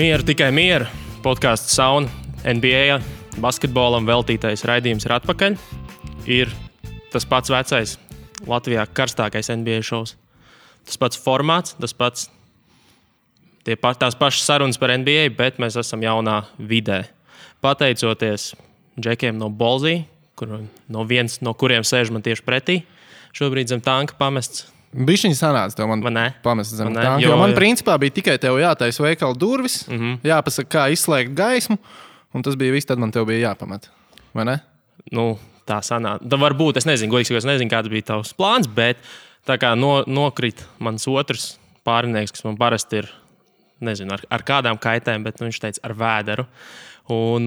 Mieru, tikai mieru. Podcasts Sauna NBA basketbolam veltītais raidījums ir atpakaļ. Ir tas pats vecais Latvijā karstākais NBA šovs. Tas pats formāts, tas pats tās pašas sarunas par NBA, bet mēs esam jaunā vidē. Pateicoties džekiem no Bolzī, no viens no kuriem sēž man tieši pretī, šobrīd zem tanka pamests. Bišķiņi sanāca tev man pamest zem tanka, jo man principā bija tikai tev jātais veikala durvis, jāpasaka, kā izslēgt gaismu, un tas bija viss, tad man tev bija jāpamet, vai ne? Nu, tā sanāca. Da varbūt, es nezinu, kāds bija tavs plāns, bet tā kā nokrīt mans otrs pārinieks, kas man parasti ir, nezinu, ar kādām kaitēm, bet viņš teica ar vēderu. Un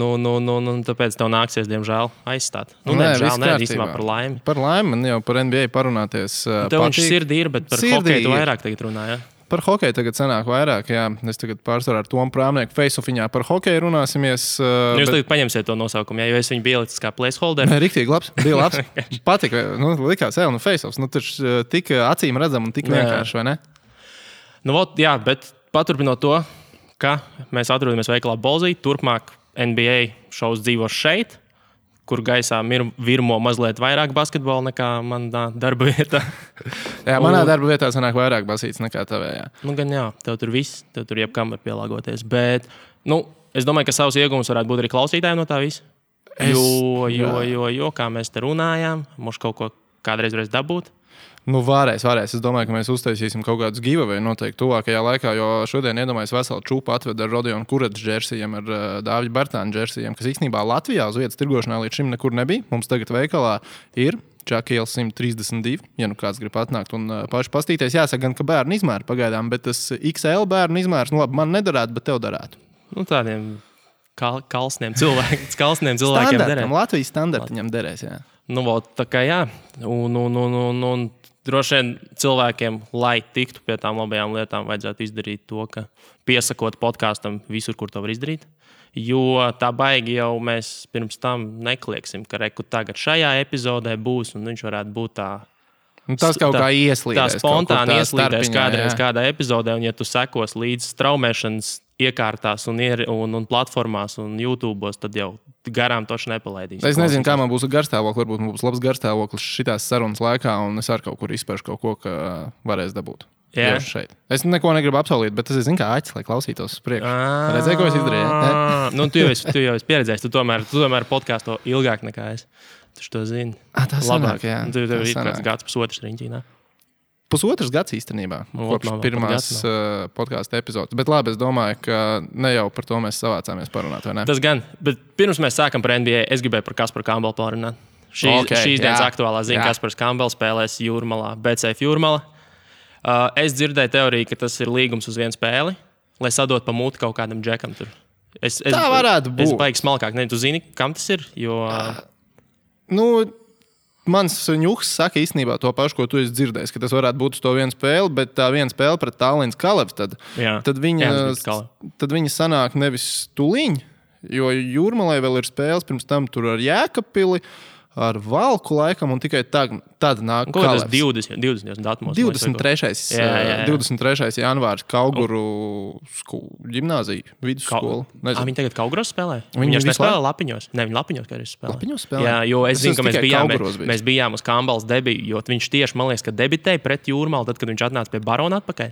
tāpēc tev nāksies, diemžēl, aizstāt. Diemžēl, par laimi. Par laimi, man jau par NBA parunāties patīk. Tev viņš sirdi ir, bet par hokeju tu vairāk tagad runā, jā? Par hokeju tagad sanāk vairāk, jā. Es tagad pārsvaru ar Tomu Prāmnieku face-offiņā par hokeju runāsimies. Jūs tagad paņemsiet to nosaukumu, jā, jo es viņu bielicis kā placeholder. Nē, riktīgi labs, bija labs. Patika, likās, jā, face-offs, taču tik acīm redzam un tik vienkārši, vai ne? Nu, jā, bet paturpinot to, ka mēs atrodamies veikalā Bolzī, turpmāk NBA šovs dzīvos šeit, kur gaisā virmo mazliet vairāk basketbola nekā manā darba vietā. Jā, manā darba vietā sanāk vairāk basīts nekā tavējā. Nu, gan jā, tev tur viss, tev tur jebkam var pielāgoties, bet, es domāju, ka savs iegums varētu būt arī klausītājiem no tā visu. Kā mēs te runājām, mums kaut ko kādreiz dabūt. Nu, varēs. Es domāju, ka mēs uztaisīsim kaut kādus giveaway noteikti tuvākajā laikā, jo šodien iedomājies veselu čūpu atved ar Rodionu Kurets džersijiem, ar Dāvļa Bartāna džersijiem, kas īstenībā Latvijā uz vietas tirgošanā līdz šim nekur nebija. Mums tagad veikalā ir Čakiela 132, ja nu kāds grib atnākt un paši pastīties. Jāsaka gan, ka bērnu izmēri pagaidām, bet tas XL bērnu izmērs, labi, man nedarētu, bet tev darētu. Nu, tādiem kalsniem cilvēkiem derēs. Standartam, Latvijas standartiņam derēs, jā. Nu, tā kā jā. Un droši vien cilvēkiem, lai tiktu pie tām labajām lietām, vajadzētu izdarīt to, ka piesakot podkastam visur, kur to var izdarīt. Jo tā baigi jau mēs pirms tam neklieksim, ka reku tagad šajā epizodē būs, un viņš varētu būt tā... Tas kaut kā ieslīdēs. Tā spontāni ieslīdēs kādreiz kādā epizodē, un ja tu sekos līdz straumēšanas iekārtās un platformās un YouTube'os, tad jau garām toši nepalaidīs. Es nezinu, kā man būs garstāvoklis, varbūt man būs labs garstāvoklis šitās sarunas laikā, un es ar kaut kur izpēršu kaut ko, ka varēs dabūt. Jā. Šeit. Es neko negribu apsaulīt, bet tas ir, zin kā, aķis, lai klausītos uz priekšu. Redzēju, ko es izdarīju? Nu, tu jau esi pieredzējis, tu tomēr podcasto ilgāk nekā es. Tu to zini. Tas sanāk, jā. Tev ir kāds gads pusotrs riņķīnā. Pusotrs gads īstenībā, kopš pirmās podkāsta epizodes. Bet labi, es domāju, ka ne jau par to mēs savācāmies parunāt, vai ne? Tas gan, bet pirms mēs sākam par NBA, es gribēju par Kasparu Kambelu parunāt. Šīs dienas aktuālā ziņa, Kaspars Kambels spēlēs Jūrmalā, BCF Jūrmala. Es dzirdēju teoriju, ka tas ir līgums uz vienu spēli, lai sadot pa mūtu kaut kādam džekam tur. Tā varētu būt. Es baigi smalkāk. Ne, tu zini, kam tas ir? Jo... Mans Ņuhs saka īstenībā to pašu, ko tu esi dzirdējis, ka tas varētu būt uz to vienu spēli, bet tā viena spēle pret Tallinas Kalevs, tad viņa sanāk nevis tuliņ, jo Jūrmalai vēl ir spēles, pirms tam tur ar Jēkabpili, ar Valku laikam, un tikai tad nāk Kalevs. 23. Janvārs Kauguru ģimnāzija, vidusskola. Viņi tagad Kauguros spēlē? Viņi spēlē Lapiņos. Nē, viņi Lapiņos kādreiz spēlē. Jā, jo es zinu, ka mēs bijām uz Kambals debiju, jo viņš tieši, man liekas, ka debitēja pret Jūrmalu, tad, kad viņš atnāca pie Barona atpakaļ.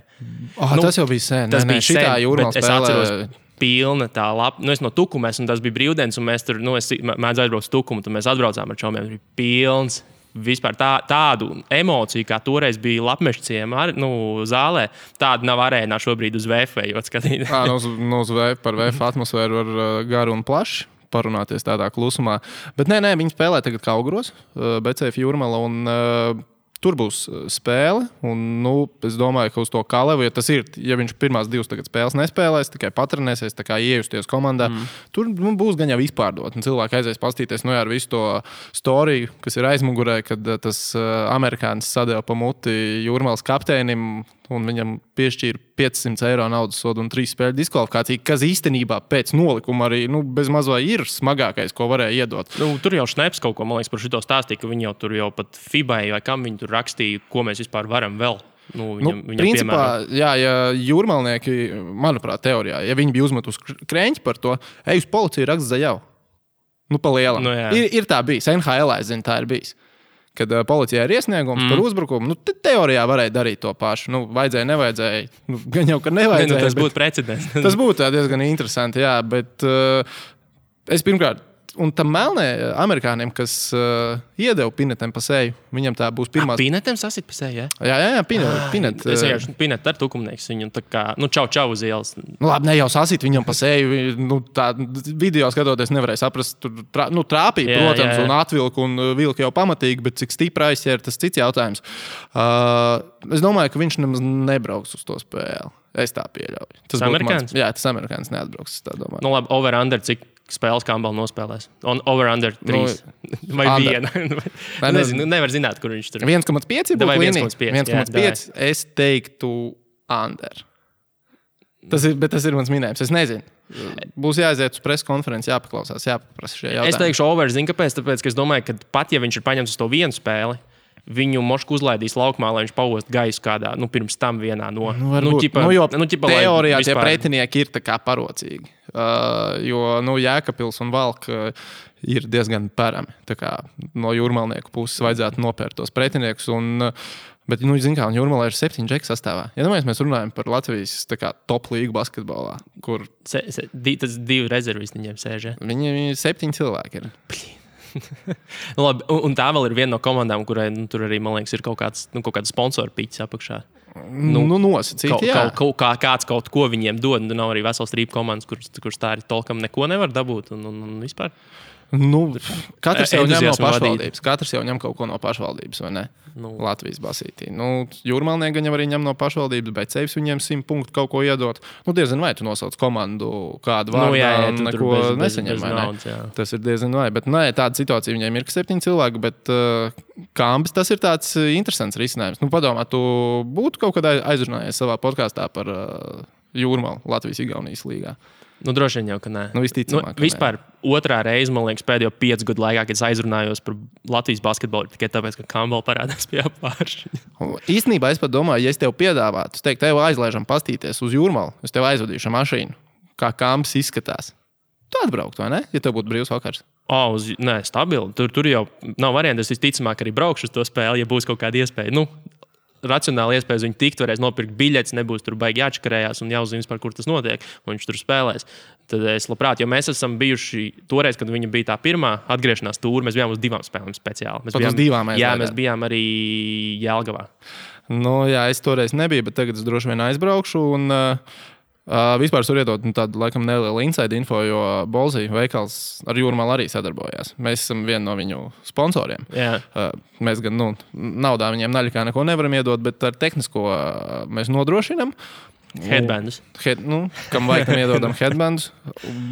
Tas jau bija sen. Tas bija šitā Jūrmala spēlē. Pilna tā laba. Es no Tukumas, un tas bija brīvdienas, un mēs tur, es mēdzu aizbraukt uz Tukumu, tad mēs atbraucām ar čomiem, tur bija pilns. Vispār tādu emociju, kā toreiz bija Lapmeša ciemā, zālē, tāda nav arēnā šobrīd uz VF, jo skatīt. Par VF atmosfēru var garu un plaši parunāties tādā klusumā. Bet nē, viņi spēlē tagad Kauguros, BCF Jūrmala, un... Tur būs spēle, un es domāju, ka uz to Kalevu, ja tas ir, ja viņš pirmās divas tagad spēles nespēlēs, tikai patrenēsies, tā kā iejusties komandā, tur būs gan jau izpārdot, un cilvēki aizies pastīties ar visu to storiju, kas ir aizmugurē, kad tas amerikānis sadeva pa muti Jūrmalas kapteinim, un viņam piešķīra €500 naudas sodu un 3 spēļu diskvalifikāciju, kas īstenībā pēc nolikuma arī, bez maz vai ir smagākais, ko varēja iedot. Tur jau šneps kaut ko, man liekas, par šito stāstīju, ka viņi jau tur pat FIBAi vai kam viņi tur rakstīja, ko mēs vispār varam vēl Nu, viņam principā, piemēram... jā, ja jūrmalnieki, manuprāt, teorijā, ja viņi bija uzmetus kreņķi par to, ej uz policiju, rakst zajavu. Nu, pa lielā. Nu, ir tā bijis. NHL, es zinu, tā ir bijis. Kad policijai ir iesniegums par uzbrukumu, nu, teorijā varēja darīt to pašu. Nu, vajadzēja, nevajadzēja. Nu, gan jau, ka nevajadzēja. Tas būtu precedents. Tas būtu diezgan interesanti, jā. Bet es pirmkārt, un tam melnē amerikāniem, kas iedeva pinetem pa seju, viņam tā būs pirmās... pinetem sasit pa seju, jā? Jā, pinet. Es vienkārši pinet ar tukumnieks. Viņu tā kā, nu, čau uz ielas. Nu, labi, ne jau sasit viņam pa seju. Nu, tā video skatoties nevarēja saprast. Tur trāpīja, protams, un atvilka, un vilka jau pamatīgi, bet cik stipra aizķēra, tas cits jautājums. Es domāju, ka viņš nemaz nebrauks uz to spēli. Es tā pieļauju. Tas amerikāns? Jā, tas amerikāns neatbrauks, es tā domāju. Nu, labi, over-under, cik spēles Kambala nospēlēs? On over-under 3 vai 1? Nezinu, nevar zināt, kur viņš tur. 1,5 būtu līnija? 1,5. Es teiktu under. Bet tas ir mans minējums. Es nezinu. Būs jāaiziet uz preses konferenci, jāpaklausās, jāpaprasa šie jautājumi. Es teikšu over, zinu kāpēc, tāpēc, ka es domāju, ka pat ja viņš ir paņemts uz to vienu spēli, viņu mošku uzlaidīs laukumā, lai viņš pauost gaisu kādā, nu, pirms tam vienā no... Nu, teorijā tie pretinieki ir tā kā parocīgi, jo, nu, Jēkabpils un Valka ir diezgan parami, tā kā no jūrmalnieku puses vajadzētu nopērt tos pretiniekus, un, bet, nu, zin kā, un Jūrmalā ir 7-džeka sastāvā. Ja domājies, mēs runājam par Latvijas tā kā top līgu basketbolā, kur... Tas 2 rezervis viņiem sēž, ja? Viņi 7 cilvēki ir. Nu, labi, un tā vēl ir viena no komandām, kurai nu, tur arī, man liekas, ir kaut kāds sponsoru piķis apakšā. Nu nosacīti, jā. Kāds kaut ko viņiem dod, un nav arī vesels rīpa komandas, kurš tā arī tolkam neko nevar dabūt un vispār. Nu, katrs jau ņem no pašvaldības. Katrs jau ņem kaut ko no pašvaldības, vai ne? Nu. Latvijas basītī. Nu, jūrmalnieki gan jau arī ņem no pašvaldības, bet sevis viņiem 100 punktu kaut ko iedot. Nu, diezin vai tu nosauc komandu kādu vārdā, un neko nesaņem, vai ne? Naudas, tas ir diezin vai. Bet nē, tāda situācija viņiem ir, ka 7 cilvēki, bet Kambis tas ir tāds interesants risinājums. Nu, padomā, tu būtu kaut kad aizrunājies savā podkastā par Jūrmalu Latvijas-Igaunijas līgā. Nu, droši vien jau, ka nē. Nu, visticamāk, vispār otrā reize, man liekas, pēdējo 5 gadu laikā, kad es aizrunājos par Latvijas basketbolu, tikai tāpēc, ka Kambala parādās pie apāršiņa. Īstenībā es pat domāju, ja es tev piedāvātu, es teiktu, tev aizlaižam pastīties uz Jūrmalu, es tev aizvadīšu mašīnu, kā Kambis izskatās. Tu atbraukt, vai ne? Ja tev būtu brīvs vakars. Nē, stabili. Tur jau nav varianti. Es visticamāk arī braukšu uz to spēli, ja būs kaut kāda iespēja. Nu, racionāli iespējas viņu tikt, varēs nopirkt biļetes, nebūs tur baigi jāčakarējās un jāuzzīmes, par kur tas notiek, un viņš tur spēlēs. Tad es labprāt, jo mēs esam bijuši toreiz, kad viņa bija tā pirmā atgriešanās tūra, mēs bijām uz 2 spēlēm speciāli. Mēs bijām arī Jelgavā. Nu jā, es toreiz nebiju, bet tagad es droši vien aizbraukšu un... vispār tur iedot tādu, laikam, nelielu inside info, jo Bolzī veikals ar Jūrmalu arī sadarbojās. Mēs esam vieni no viņu sponsoriem. Mēs gan, nu, naudā viņiem naļikā neko nevaram iedot, bet ar tehnisko mēs nodrošinam. Headbandus. Kam vajag, tam iedodam headbandus.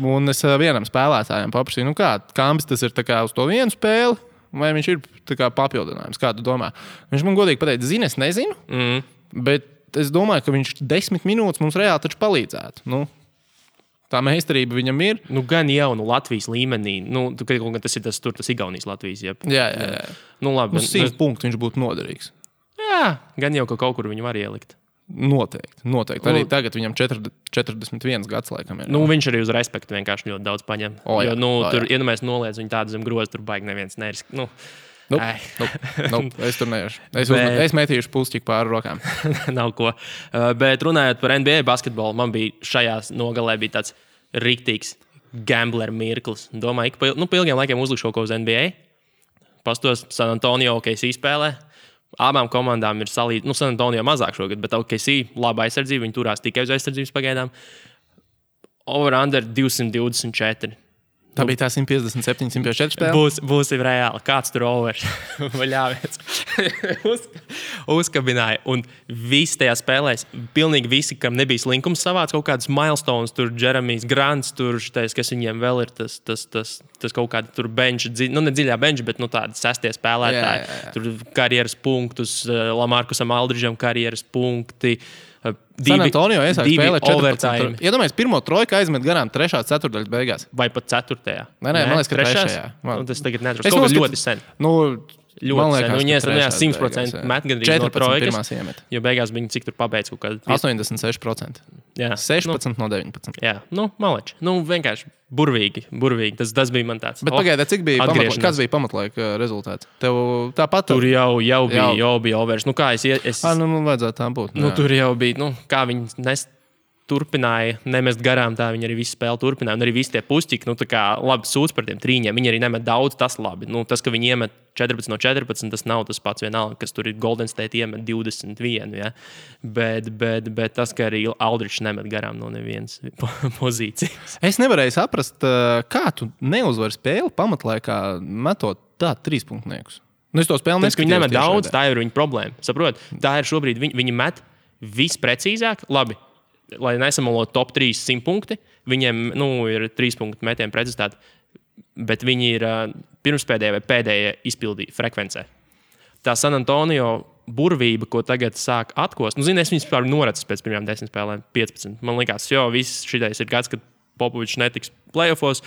Un es vienam spēlētājiem paprasīju, nu kā, Kambis tas ir tā kā uz to vienu spēli, vai viņš ir tā kā papildinājums, kā tu domā? Viņš man godīgi pateica, es nezinu, bet es domāju, ka viņš 10 minūtes mums reāli taču palīdzētu. Nu, tā meistarība viņam ir. Nu, gan jau, nu, Latvijas līmenī. Nu, tas ir tas Igaunijas Latvijas. Jeb. Jā. Nu, labi. Nu, 100 punktu viņš būtu noderīgs. Jā, gan jau, ka kaut kur viņu var ielikt. Noteikti. Arī tagad viņam 41 gads laikam ir. Nu, viņš arī uz respektu vienkārši ļoti daudz paņem. Jo, nu, tur iedomājies noliec viņu tādu zem grozu, tur baigi neviens nerisk. Nu, es tur neiešu. Es metīšu pusķiku pāri rokām. Nav ko. Bet runājot par NBA basketbolu, man bija šajās nogalē bija tāds riktīgs gambler mirklis. Domāju, ka pa ilgiem laikiem uzlikšu kaut ko uz NBA. Pastos San Antonio OKC spēlē. Abām komandām ir salīdzinājums. Nu, San Antonio mazāk šogad, bet OKC laba aizsardzība. Viņi turās tikai uz aizsardzības pagaidām. Over-under 224. Tā bija tā 157-154 spēle? Būsim reāli. Kāds tur overs? Vaļāvies. Uzkabināja. Un visi tajā spēlēs, pilnīgi visi, kam nebija slinkums savāds, kaut kādas milestones, tur Jeremijs Grants, tur šitais, kas viņiem vēl ir, tas kaut kādi tur bench, nu ne dziļā bench, bet nu tādi 6 spēlētāji. Jā. Tur karjeras punktus, Lamarkusam Aldridžam karjeras punkti. San Antonio iesāk spēlēt 14. Iedomājies, pirmo trojku aizmet garām 3. ceturtdaļas beigās. Vai pat 4. Nē, man liekas, ka 3. Man liekas, ka 3. Es tagad neatrast. Kaut ļoti sen. Nu, ļoti sen. Viņi iestrādājās 100% met gandrīz no trojkas, jo beigās viņi cik tur pabeidz kaut kādu... 86%. Jā. 16 no 19. Jā, nu, maleči. Nu, vienkārši burvīgi. Tas bija man tāds... Bet pagaidā, cik bija pamatlaika? Kāds bija pamatlaika rezultāts? Tev tāpat... Tur jau bija overs. Nu, kā es... Nu, vajadzētu tā būt. Nu, tur jau bija, nu, kā viņi nest... turpināja nemest garām, tā viņi arī visu spēli turpināja, un arī visi tie pusķiki, nu tā kā labi sūdz par tiem trīņiem, viņi arī nemet daudz, tas labi. Nu, tas, ka viņi iemet 14 no 14, tas nav tas pats vienalga, kas tur ir Golden State iemet 21, ja? Bet tas, ka arī Aldričs nemet garām no nevienas pozīcijas. Es nevarēju saprast, kā tu neuzvar spēli pamatlaikā metot tā trīspunktniekus. Nu, es to spēli neskatījos. Viņi nemet daudz, tā ir viņa problēma, saprot? Tā ir šobrīd, viņi met visprecīzāk, labi. Lai nesamalotu top 3 100 punkti, viņiem ir 3 punktu metienu precizitāti, bet viņi ir pirmspēdējie vai pēdējie izpildīja frekvencē. Tā San Antonio burvība, ko tagad sāk atkost, es viņus pār noracas pēc pirmajām 10 spēlēm, 15. Man likās, jo viss šitais ir gads, kad Popovičs netiks play-offos,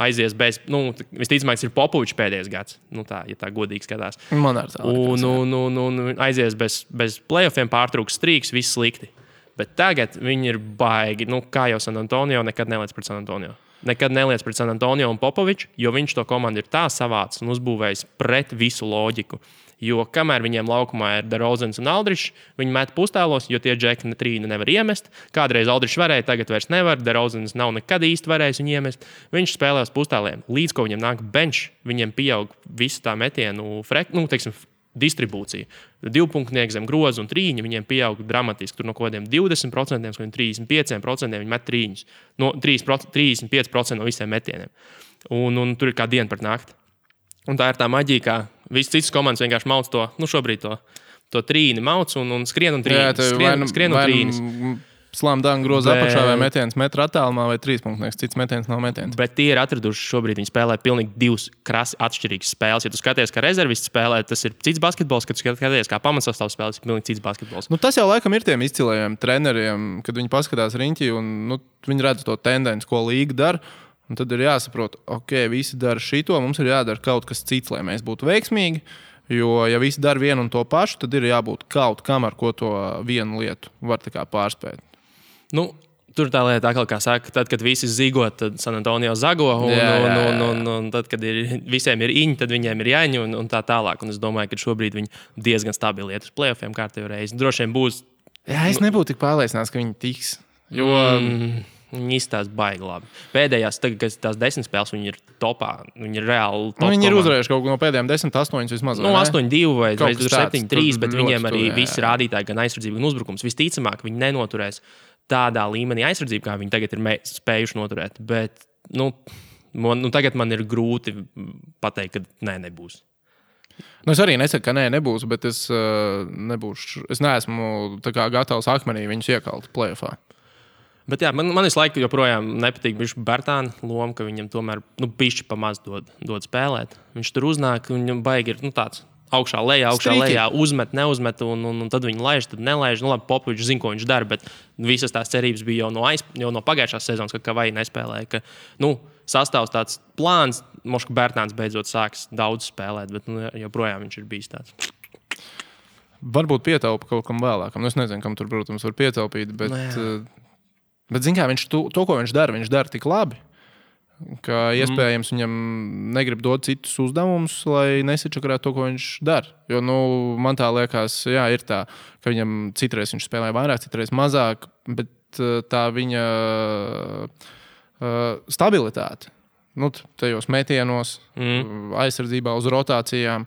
aizies bez, visticamāk ir Popovičs pēdējais gads, tā, ja tā godīgi skatās. Man ar tā likās. Un aizies bez play-offiem, pārtrūks strīks, viss slikti. Bet tagad viņi ir baigi, kā jau San Antonio, nekad neliec pret San Antonio. Nekad neliec pret San Antonio un Popoviču, jo viņš to komandu ir tā savācis un uzbūvējis pret visu loģiku. Jo kamēr viņiem laukumā ir De Rosens un Aldrišs, viņi met pustēlos, jo tie džeki trīni nevar iemest. Kādreiz Aldrišs varēja, tagad vairs nevar, De Rosens nav nekad īsti varējis viņu iemest. Viņš spēlēs pustēliem, līdz ko viņiem nāk bench, viņiem pieaug visu tā metienu distribūcija. Divpunktnieki zem groza un trīņi viņiem pieaug dramatiski. Tur no kodiem 20%, kodiem 35% viņi met trīņus. No 35% no visiem metieniem. Un tur ir kā diena par nakti. Un tā ir tā maģija, kā viss citas komandas vienkārši mauc to, šobrīd to trīni mauc un skrien un trīnis. Slamdāng groza apačā vai metiens metra attālumā vai trīspunktnieks, cits metiens nav metiens. Bet tie ir atraduši šobrīd, viņi spēlē pilnīgi divas krasi atšķirīgas spēles. Ja tu skaties, kā rezervists spēlē, tas ir cits basketbols, kad tu skaties, kā pamatsastāvs spēlē, tas ir pilnīgi cits basketbols. Tas jau laikam ir tiem izcilējiem treneriem, kad viņi paskatās riņķi un viņi redz to tendenci, ko līga dara. Un tad ir jāsaprot, visi dara šito, mums ir jādara kaut kas cits, lai mēs būtu veiksmīgi. Jo, ja visi dara vienu un to pašu, tad ir jābūt kaut kam, ar ko to vienu lietu var tā kā pārspēt. Tur tā lieta atkal, kā saka, tad, kad visi zigo, tad San Antonio zago, un tad, kad visiem ir iņi, tad viņiem ir jāņi, un tā tālāk. Un es domāju, ka šobrīd viņi diezgan stabili iet uz play-offiem kārtējo reizi. Droši vien būs... Jā, es nebūtu tik pārliecināts, ka viņi tiks, jo... Viņi izstāsta baigi labi. Pēdējās, tagad tās 10 spēles, viņi ir topā. Viņi ir reāli top. Viņi ir uzvarējuši kaut ko no pēdējām 10, 8 vismaz. 8-2 vai 7-3, bet viņiem arī visi rādītāji, gan aizsardzība, gan uzbrukums. Visticamāk, viņi nenoturēs tādā līmenī aizsardzību, kā viņi tagad ir spējuši noturēt. Bet tagad man ir grūti pateikt, ka nebūs. Es arī nesaku, ka nebūs, bet es nebūšu. Es neesmu tā kā gatavs akmenī viņus iekalt play-offā. Bet jā, man visu laiku joprojām nepatīk bišķi Bertāna loma, ka viņam tomēr bišķi pamaz dod spēlēt. Viņš tur uznāk, viņam baigi ir tāds augšā lejā, uzmet, un tad viņi laiž, tad nelaiž. Labi, Popovičs zina, ko viņš dara, bet visas tās cerības bija jau no pagājušās sezonas, kad Kavai nespēlēja. Ka, sastāvs tāds plāns, mošku Bertāns beidzot sāks daudz spēlēt, bet joprojām viņš ir bijis tāds... Varbūt pietelpa kaut kam vēlākam. Es nezinu, kam tur, protams, var pietelpīt, bet... Bet, zin kā, viņš to, ko viņš dara tik labi, ka iespējams viņam negrib dot citus uzdevumus, lai nesičakarētu to, ko viņš dara. Jo, man tā liekas, ir tā, ka viņam citreiz viņš spēlē vairāk, citreiz mazāk, bet tā viņa stabilitāte, tajos metienos, aizsardzībā uz rotācijām,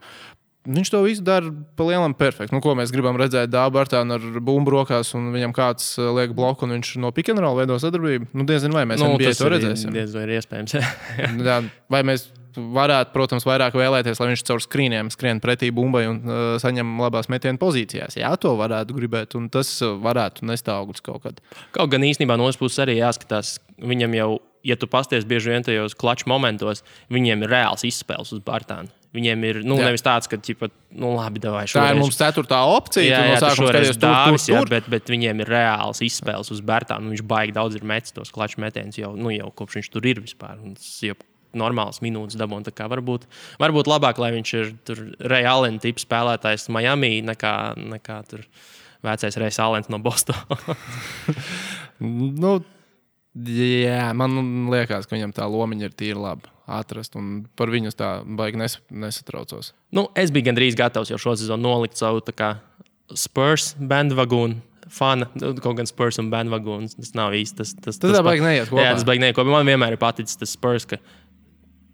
viņš to visu dara pa lielam perfekti. Ko mēs gribam redzēt Bertānu ar bumbu rokās un viņam kāds liek bloku un viņš no pick and roll veido sadarbību? Diezinu, vai mēs NBA to redzēsim. Diezinu, ir iespējams. Vai mēs varētu, protams, vairāk vēlēties, lai viņš caur skrīniem skrien pretī bumbai un saņem labās metienu pozīcijās. Jā, to varētu gribēt un tas varētu nest augļus kaut kad. Kaut gan īstenībā no otras puses arī jāskatās viņam jau, ja tu pasties bieži vien tajos klaču momentos, viņiem ir reāls izspēles uz Bertānu. Viņiem ir, nevis tāds, ka labi, davai šoreiz. Tā ir mums 4. opcija, bet viņiem ir reāls izspēles uz Bertānu, viņš baigi daudz ir metis tos klaču metienus jau kopš viņš tur ir vispār. normāls minūtes dabū. Tā kā varbūt labāk, lai viņš ir tur Ray Allen tips spēlētājs Miami nekā tur vecais Ray Allen no Bostonas. Nu, jā, man liekas, ka viņam tā lomiņa ir tīri labi atrast, un par viņus tā baigi nesatraucos. Nu, es biju gandrīz gatavs jau šo sezonu nolikt savu tā kā Spurs bandvagonu fana, kaut gan Spurs un bandvagons, tas nav īsti. Tas baigi neiet kopā. Jā, tas baigi neiet kopā. Man vienmēr ir paticis tas Spurs, ka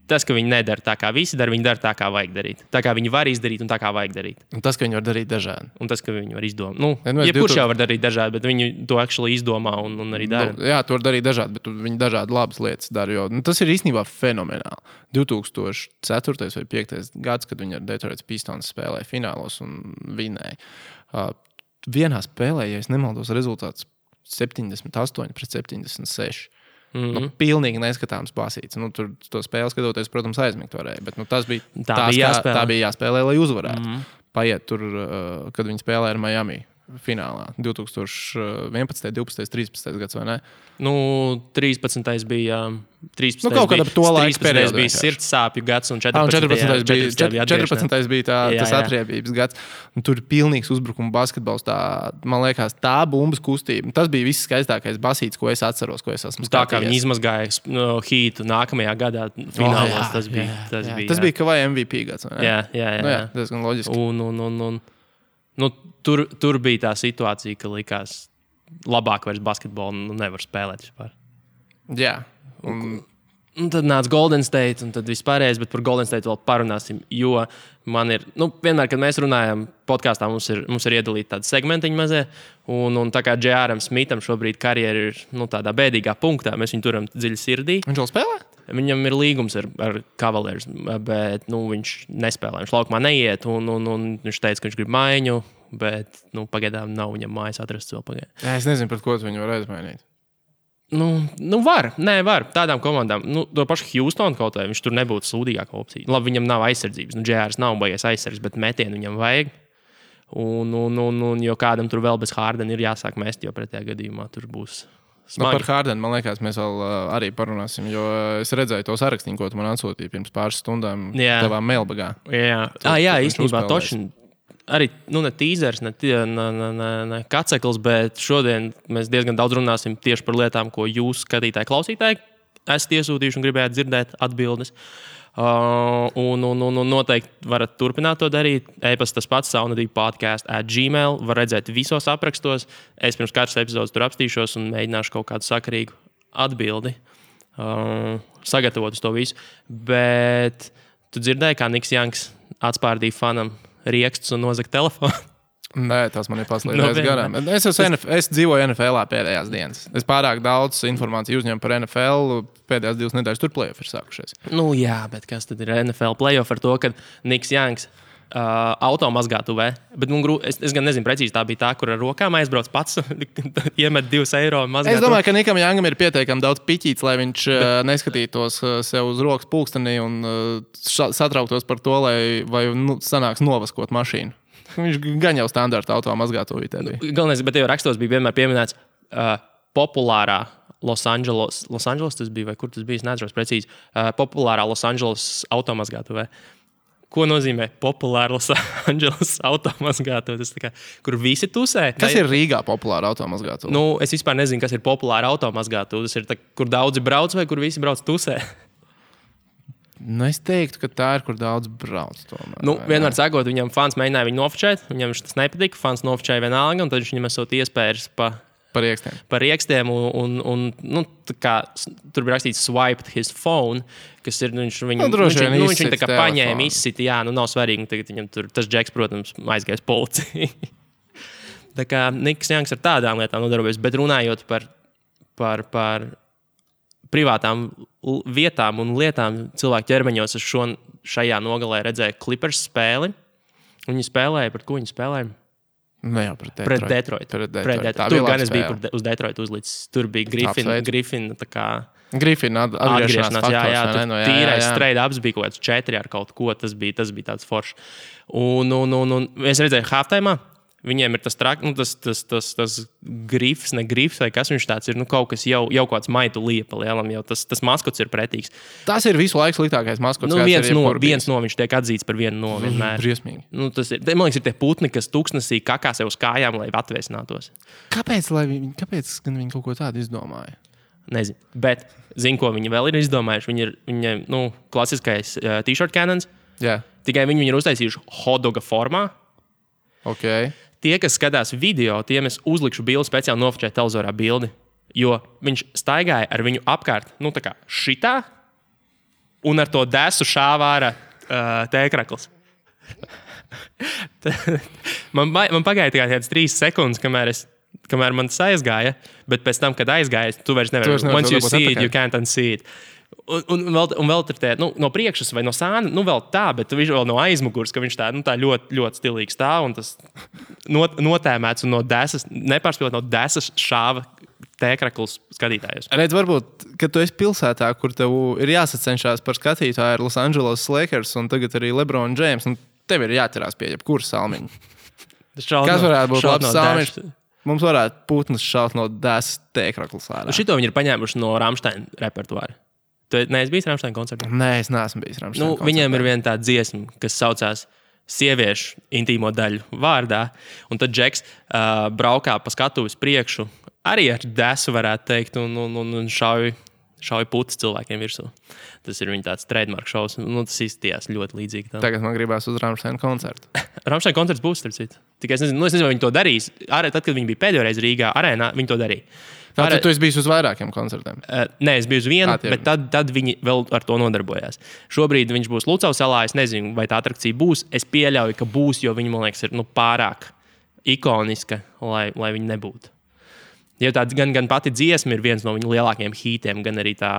tas, ka viņi nedara tā, kā visi dara, viņi dara tā, kā vajag darīt. Tā, kā viņi var izdarīt un tā, kā vajag darīt. Un tas, ka viņi var darīt dažādi. Un tas, ka viņi var izdomāt. Nu, jebkurš jau var darīt dažādi, bet viņi to actually izdomā un arī dara. Nu, jā, to var darīt dažādi, bet viņi dažādi labas lietas dara. Jo, nu, tas ir īstenībā fenomenāli. 2004. vai 2005. gads, kad viņi ar Detroit Pistons spēlēja finālos un vinēja. Vienā spēlē, ja es nemaldos, rezultāts 78-76. Mm-hmm. Nu, pilnīgi neskatāms basīts. Nu, tur to spēli skatoties, protams, aizmigt varēja, bet nu, tas bija tā bija jāspēlē, lai uzvarētu. Mm-hmm. Paiet tur, kad viņi spēlē ar Miami finālā. 2011, 12, 13 gads, vai ne? Nu, 13. bija... 13. Nu, kaut kādā to laiku pēdējais bija sirds sāpju gads, un 14. bija tas atriebības gads. Un tur ir pilnīgs uzbrukuma basketbols. Tā, man liekas, tā bumbas kustība. Tas bija viss skaistākais basīts, ko es atceros, ko es esmu skatījies. Tā kā viņi izmazgāja Heatu nākamajā gadā finālos, tas bija Kavai MVP gads, vai ne? Jā. Tas gan loģiski. Un. Nu, tur bija tā situācija, ka likās labāk vairs basketbolu nevar spēlēt vispār. Jā. Un tad nāca Golden State, un tad vispārējais, bet par Golden State vēl parunāsim, jo man ir, nu, vienmēr, kad mēs runājam podkastā, mums ir iedalīta tāda segmentiņa mazie, un tā kā J.R.M. Smitham šobrīd karjera ir, nu, tādā bēdīgā punktā, mēs viņu turam dziļi sirdī. Viņš vēl spēlē? Viņam ir līgums ar Cavaliers, bet, nu, viņš nespēlē, viņš laukumā neiet, un viņš teica, ka viņš grib maiņu, bet, nu, pagaidām nav viņam mājas atrasts vēl pagaidām. Es nezinu, par ko viņu var aizmainīt. Nu var. Tādām komandām. Nu, to pašu Houston kaut vai, viņš tur nebūtu slūdīgākā opcija. Labi, viņam nav aizsardzības. Nu, Žagars nav Bogais aizsargs, bet metienu viņam vajag. Un jo kādam tur vēl bez Hardena ir jāsāk mest, jo pretējā gadījumā tur būs smagi. Nu, par Hardenu, man liekas, mēs vēl arī parunāsim, jo es redzēju to sarakstiņu, ko tu man atsūtīji pirms pāris stundām tavā mailbagā. Jā, īstenībā točin. Arī, nu, ne tīzers, ne kacekls, bet šodien mēs diezgan daudz runāsim tieši par lietām, ko jūs, skatītāji, klausītāji, esat iesūtījuši un gribējāt dzirdēt atbildes. Un noteikti varat turpināt to darīt. E-pasts tas pats, saunadīpodcast@gmail. Var redzēt visos aprakstos. Es pirms katras epizodes tur apstīšos un mēģināšu kaut kādu sakarīgu atbildi. Sagatavot uz to visu. Bet tu dzirdēji, kā Niks Janks atspārdīja fanam rieksts un nozaka telefonu? Nē, tas man ir paslīdējis garām. Es dzīvoju NFL pēdējās dienas. Es pārāk daudz informāciju uzņemu par NFL. Pēdējās 2 nedēļas tur play-off ir sākušies. Nu jā, bet kas tad ir NFL play-off ar to, ka Niks Janks auto mazgā tuvē? Bet es gan nezinu precīzi, tā bija tā, kur ar rokām aizbrauc pats, iemet 2 € un mazgā. Es domāju, ka Nikam Jangam ir pieteikami daudz piķīts, lai viņš neskatītos sev uz rokas pulkstenī un satrauktos par to, vai sanāks novaskot mašīnu. Viņš gan jau standarta auto mazgā tuvī tēdī. Galvenais, bet tev rakstos bija vienmēr pieminēts populārā Los Angeles tas bija, vai kur tas bija, es neatceros precīzi, populārā Los Angeles auto mazgā tuvē. Ko nozīmē populāra Los Angeles automazgātuve? Tas tā kā, kur visi tusē. Kas ir Rīgā populāra automazgātuve? Nu, es vispār nezinu, kas ir populāra automazgātuve. Tas ir tā, kur daudzi brauc vai kur visi brauc tusē? Nu, es teiktu, ka tā ir, kur daudz brauc tomēr. Nu, vienmēr sakot, viņam fans mēģināja viņu nofočēt, viņam tas nepatika, fans nofočēja vienalga, un tad viņam esot iespējas par iekstiem un nu, kā, tur bija rakstīts swiped his phone, kas ir, viņš tā kā paņēma, izsita, jā, nu nav svarīgi, tagad viņam tur, tas džeks, protams, aizgājas policija. Tā kā Niks Janks ar tādām lietām nodarbojas, bet runājot par privātām vietām un lietām cilvēku ķermeņos, es šajā nogalē redzēju Clippers spēli, viņi spēlēja, par ko viņi spēlēja? Nē, jau pret Detroit. Tur gan es biju uz Detroit uzlicis. Tur bija Griffin tā kā... Griffin atgriešanās faktors. Jā, tur tīrais straight-ups bija kaut kāds 4 ar kaut ko. Tas bija tāds foršs. Un es redzēju halftaimā, Viņiem ir tas traks, nu, tas grifs, ne grifs, vai kas viņš tāds ir, nu, kaut kas jau kāds maitu liepa lielam, jau tas maskots ir pretīgs. Tas ir visu laiku sliktākais maskots, nu, viens no viņš tiek atzīts par vienu no vienmēr. Briesmīgi. Nu, tas ir, man liekas, ir tie putni, kas tuksnesī kakā sev uz kājām, lai atvēsinātos. Kāpēc gan viņi kaut ko tādu izdomāja? Nezinu, bet zinu, ko viņi vēl ir izdomājuši. Viņi ir nu, klasiskais t-shirt cannons. Yeah. Tikai viņi ir uztaisījuši hotdoga formā. Okay. Tie, kas skatās video, tiem es uzlikšu bildi, speciāli nofočēju telzorā bildi, jo viņš staigāja ar viņu apkārt, nu tā kā šitā, un ar to desu šāvā ar tēkraklis. man pagāja tikai tāds 3 sekundes, kamēr man tas aizgāja, bet pēc tam, kad aizgāja, tu vairs nevar. Once you see it, you can't unsee it. Un vēl tur tie, nu, no priekšas vai no sāna, nu, vēl tā, bet viņš vēl no aizmugurs, ka viņš tā, nu, tā ļoti, ļoti stilīgi stāv, un tas notēmēts un no desas, nepārspilot no desas šāva tēkraklis skatītājus. Redz, varbūt, kad tu esi pilsētā, kur tev ir jāsacenšās par skatītāju ar Los Angeles Lakers un tagad arī LeBron James, un tev ir jāķerās pie jebkura salmiņa. Kas varētu būt labs salmiņš? Mums varētu putnes šaut no desas tēkraklis ārā. Šito viņi ir paņēmuši no Rammstein repertuāra. Tu neesi bijis Rammstein koncertā? Nē, es neesmu bijis Rammstein koncertā. Viņiem ir viena tā dziesma, kas saucās sieviešu intīmo daļu vārdā, un tad Džeks braukā pa skatuves priekšu, arī ar desu varētu teikt, un šauj putas cilvēkiem virsū. Tas ir viņa tāds trademark šovs, nu tas izstījās ļoti līdzīgi. Tam. Tagad man gribās uz Rammstein koncertu. Rammstein koncerts būs, starp citu. Tikai es nezinu, vai viņi to darīs. Tad, kad viņi bija pēdējoreiz Rīgā arēnā, viņi to darīja. Tad tu esi bijis uz vairākiem koncertiem? Nē, es biju uz vienu, bet tad viņi vēl ar to nodarbojās. Šobrīd viņš būs Lucavas salā, es nezinu, vai tā atrakcija būs. Es pieļauju, ka būs, jo viņi, man liekas, ir pārāk ikoniska, lai viņi nebūtu. Ja tāds gan pati dziesma ir viens no viņu lielākajiem hītiem, gan arī tā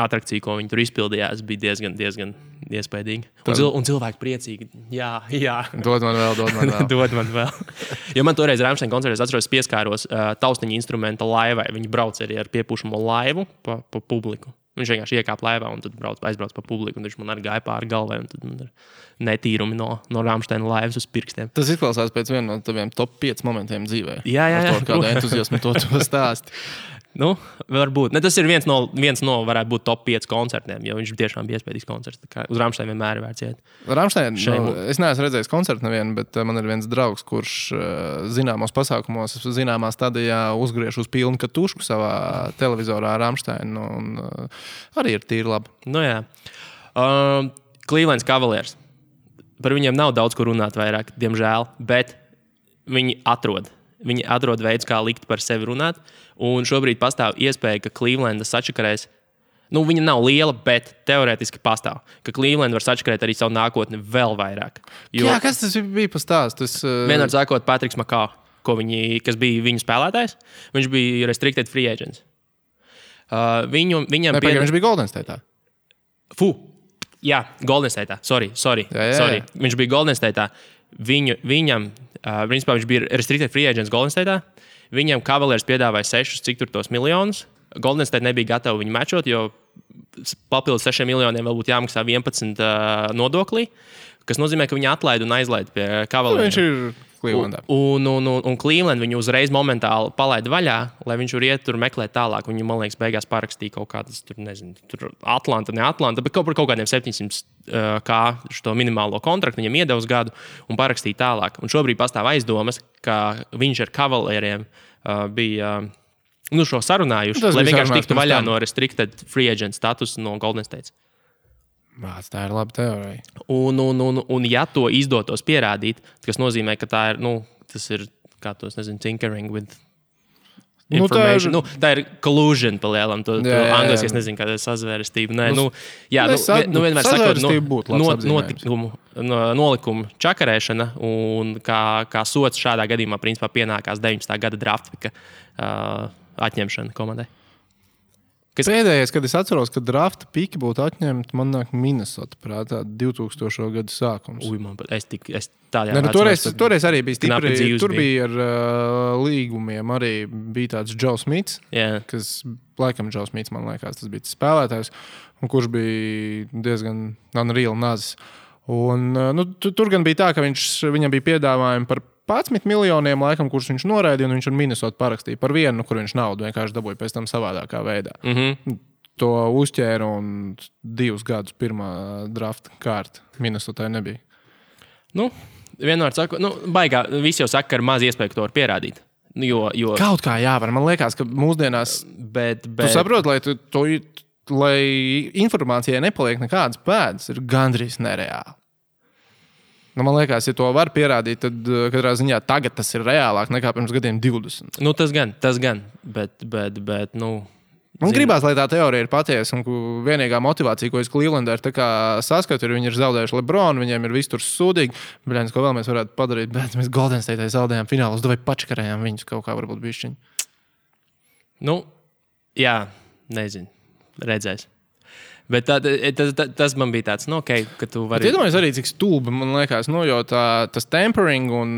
atrakcija, ko viņi tur izpildījās, bija diezgan iespaidīga. Un cilvēki priecīgi. Jā. Dod man vēl. Jo man toreiz Rammstein koncertēs atceros pieskāros taustiņu instrumenta laivai. Viņi brauc arī ar piepušamo laivu pa publiku. Viņš vienkārši iekāp laivā un tad aizbrauc pa publiku, un viņš man arī gāja pāri galvai, un tad man ir netīrumi no Rammsteina laivas uz pirkstiem. Tas izklausās pēc viena no taviem top 5 momentiem dzīvē. Jā. Ar to, kādu entuziasmu to stāsti. Nu, varbūt. Ne, tas ir viens no varētu būt top 5 koncertiem, jo viņš tiešām bija iespējīgs koncerts. Uz Rammsteina vienmēr ir vērts iet. Rammsteina, es neesmu redzējis koncertu nevienu, bet man ir viens draugs, kurš zināmos pasākumos, zināmā stadijā uzgriež uz pilnu katušku savā televizorā Rammsteina, un arī ir tīri labi. Nu jā. Cleveland Cavaliers. Par viņiem nav daudz, ko runāt vairāk, diemžēl, bet viņi atrod. Viņi atrod veidu, kā likt par sevi runāt, un šobrīd pastāv iespēja, ka Clevelanda sačakarēs, nu, viņa nav liela, bet teorētiski pastāv, ka Clevelanda var sačakarēt arī savu nākotni vēl vairāk. Jo, jā, kas tas bija pa stāstu? Vienmēr sākot Patriks Makā, kas bija viņu spēlētājs, viņš bija restricted free agents. Viņš bija Golden State'ā. Jā, Golden State'ā. Sorry. Viņš bija Golden State'ā. Viņam, viņš bija restricted free agents Golden State'ā. Viņam Cavaliers piedāvāja 6, cik tur tos miljonus. Golden State nebija gatava viņu mečot, jo papildus 6 miljoniem vēl būtu jāmaksā 11 nodoklī, kas nozīmē, ka viņi atlaida un aizlaida pie Cavalieriem. Viņš ir Clevelandā. Un Cleveland viņu uzreiz momentāli palaida vaļā, lai viņš var iet tur meklēt tālāk. Viņu, man liekas, beigās parakstīja kaut kādas, tur Atlanta, bet kaut kādiem 700 kā šo minimālo kontraktu viņam iedeva uz gadu un parakstīja tālāk. Un šobrīd pastāv aizdomas, ka viņš ar Cavalieriem bija šo sarunājuši, tas lai vienkārši tiktu vaļā no restricted free agent statusa no Golden States. Tā ir laba teorija. Un ja to izdotos pierādīt, kas nozīmē, ka tā ir, nu, tas ir, kā to, es nezinu, tinkering with information. Tā ir collusion pa lielam. To angliski, es nezinu, kā tā ir sazvērestība. Vienmēr sakot, nolikumu čakarēšana un kā sots šādā gadījumā, principā, pienākās 19. gada draftpika atņemšana komandai. Pēdējais, kad es atceros, ka drafta piki būtu atņemti, man nāk Minnesota prātā 2000. gadu sākums. Es tādā jāatceros. Toreiz arī bija stipri, tur bija ar līgumiem, arī bija tāds Joe Smith, kas, laikam Joe Smith, man liekas, tas bija tas spēlētājs, un kurš bija diezgan unreal nazis. Un, tur gan bija tā, ka viņam bija piedāvājumi par 11 miljoniem laikam, kurš viņš noraidīja, un viņš un Minnesota parakstīja par vienu, kur viņš naudu vienkārši dabūja pēc tam savādākā veidā. Mm-hmm. To uzķēra un 2 gadus pirmā drafta kārta Minnesotai nebija. Nu, vienmēr saku, baigā, visi jau saka, ka ar maz iespēju to var pierādīt. Jo... Kaut kā jāvar, man liekas, ka mūsdienās... Bet... Tu saproti, lai lai informācijai nepaliek nekādas pēdas, ir gandrīz nereāli. Nu, man liekas, ja to var pierādīt, tad katrā ziņā tagad tas ir reālāk nekā pirms gadiem 20. Nu, tas gan, bet nu... Man gribās, lai tā teorija ir patiesa, un vienīgā motivācija, ko es Clevelandā ir tā kā saskatu, ir, viņi ir zaudējuši LeBronu, viņiem ir viss tur sūdīgi. Bļains, ko vēl mēs varētu padarīt, bet mēs Golden State zaudējām finālus, vai pačkarējām viņus kaut kā varbūt bišķiņi. Nu, jā, nezinu, redzēs. Bet tas man bija tāds, ka tu vari... Bet iedomājies arī, cik stulbi, man liekas, jo tas tempering un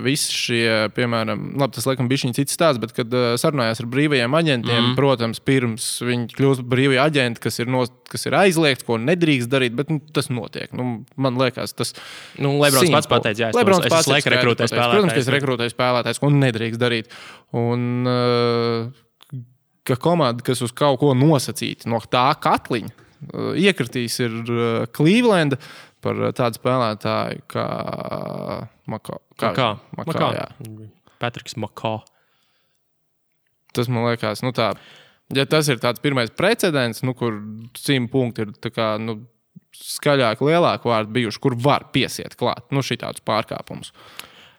viss šie, piemēram, labi, tas laikam bišķiņi cits stāsts, bet kad sarunājās ar brīvajiem aģentiem, protams, pirms viņi kļūst brīvie aģenti, kas ir aizliegts, ko nedrīkst darīt, bet tas notiek. Man liekas, tas... LeBrons pats pateic, jā, es laika rekrūtais spēlētājs. Protams, ka es rekrūtais spēlētājs, ko nedrīkst darīt. Un... ka komanda, kas uz kaut ko nosacīta no tā katliņa, iekritīs ir Cleveland par tādu spēlētāju kā Makā. Patriks Makā. Tas, man liekas, ja tas ir tāds pirmais precedents, kur 100 punkti ir tā kā, skaļāk lielāku vārdu bijuši, kur var piesiet klāt. Šitādus pārkāpumus.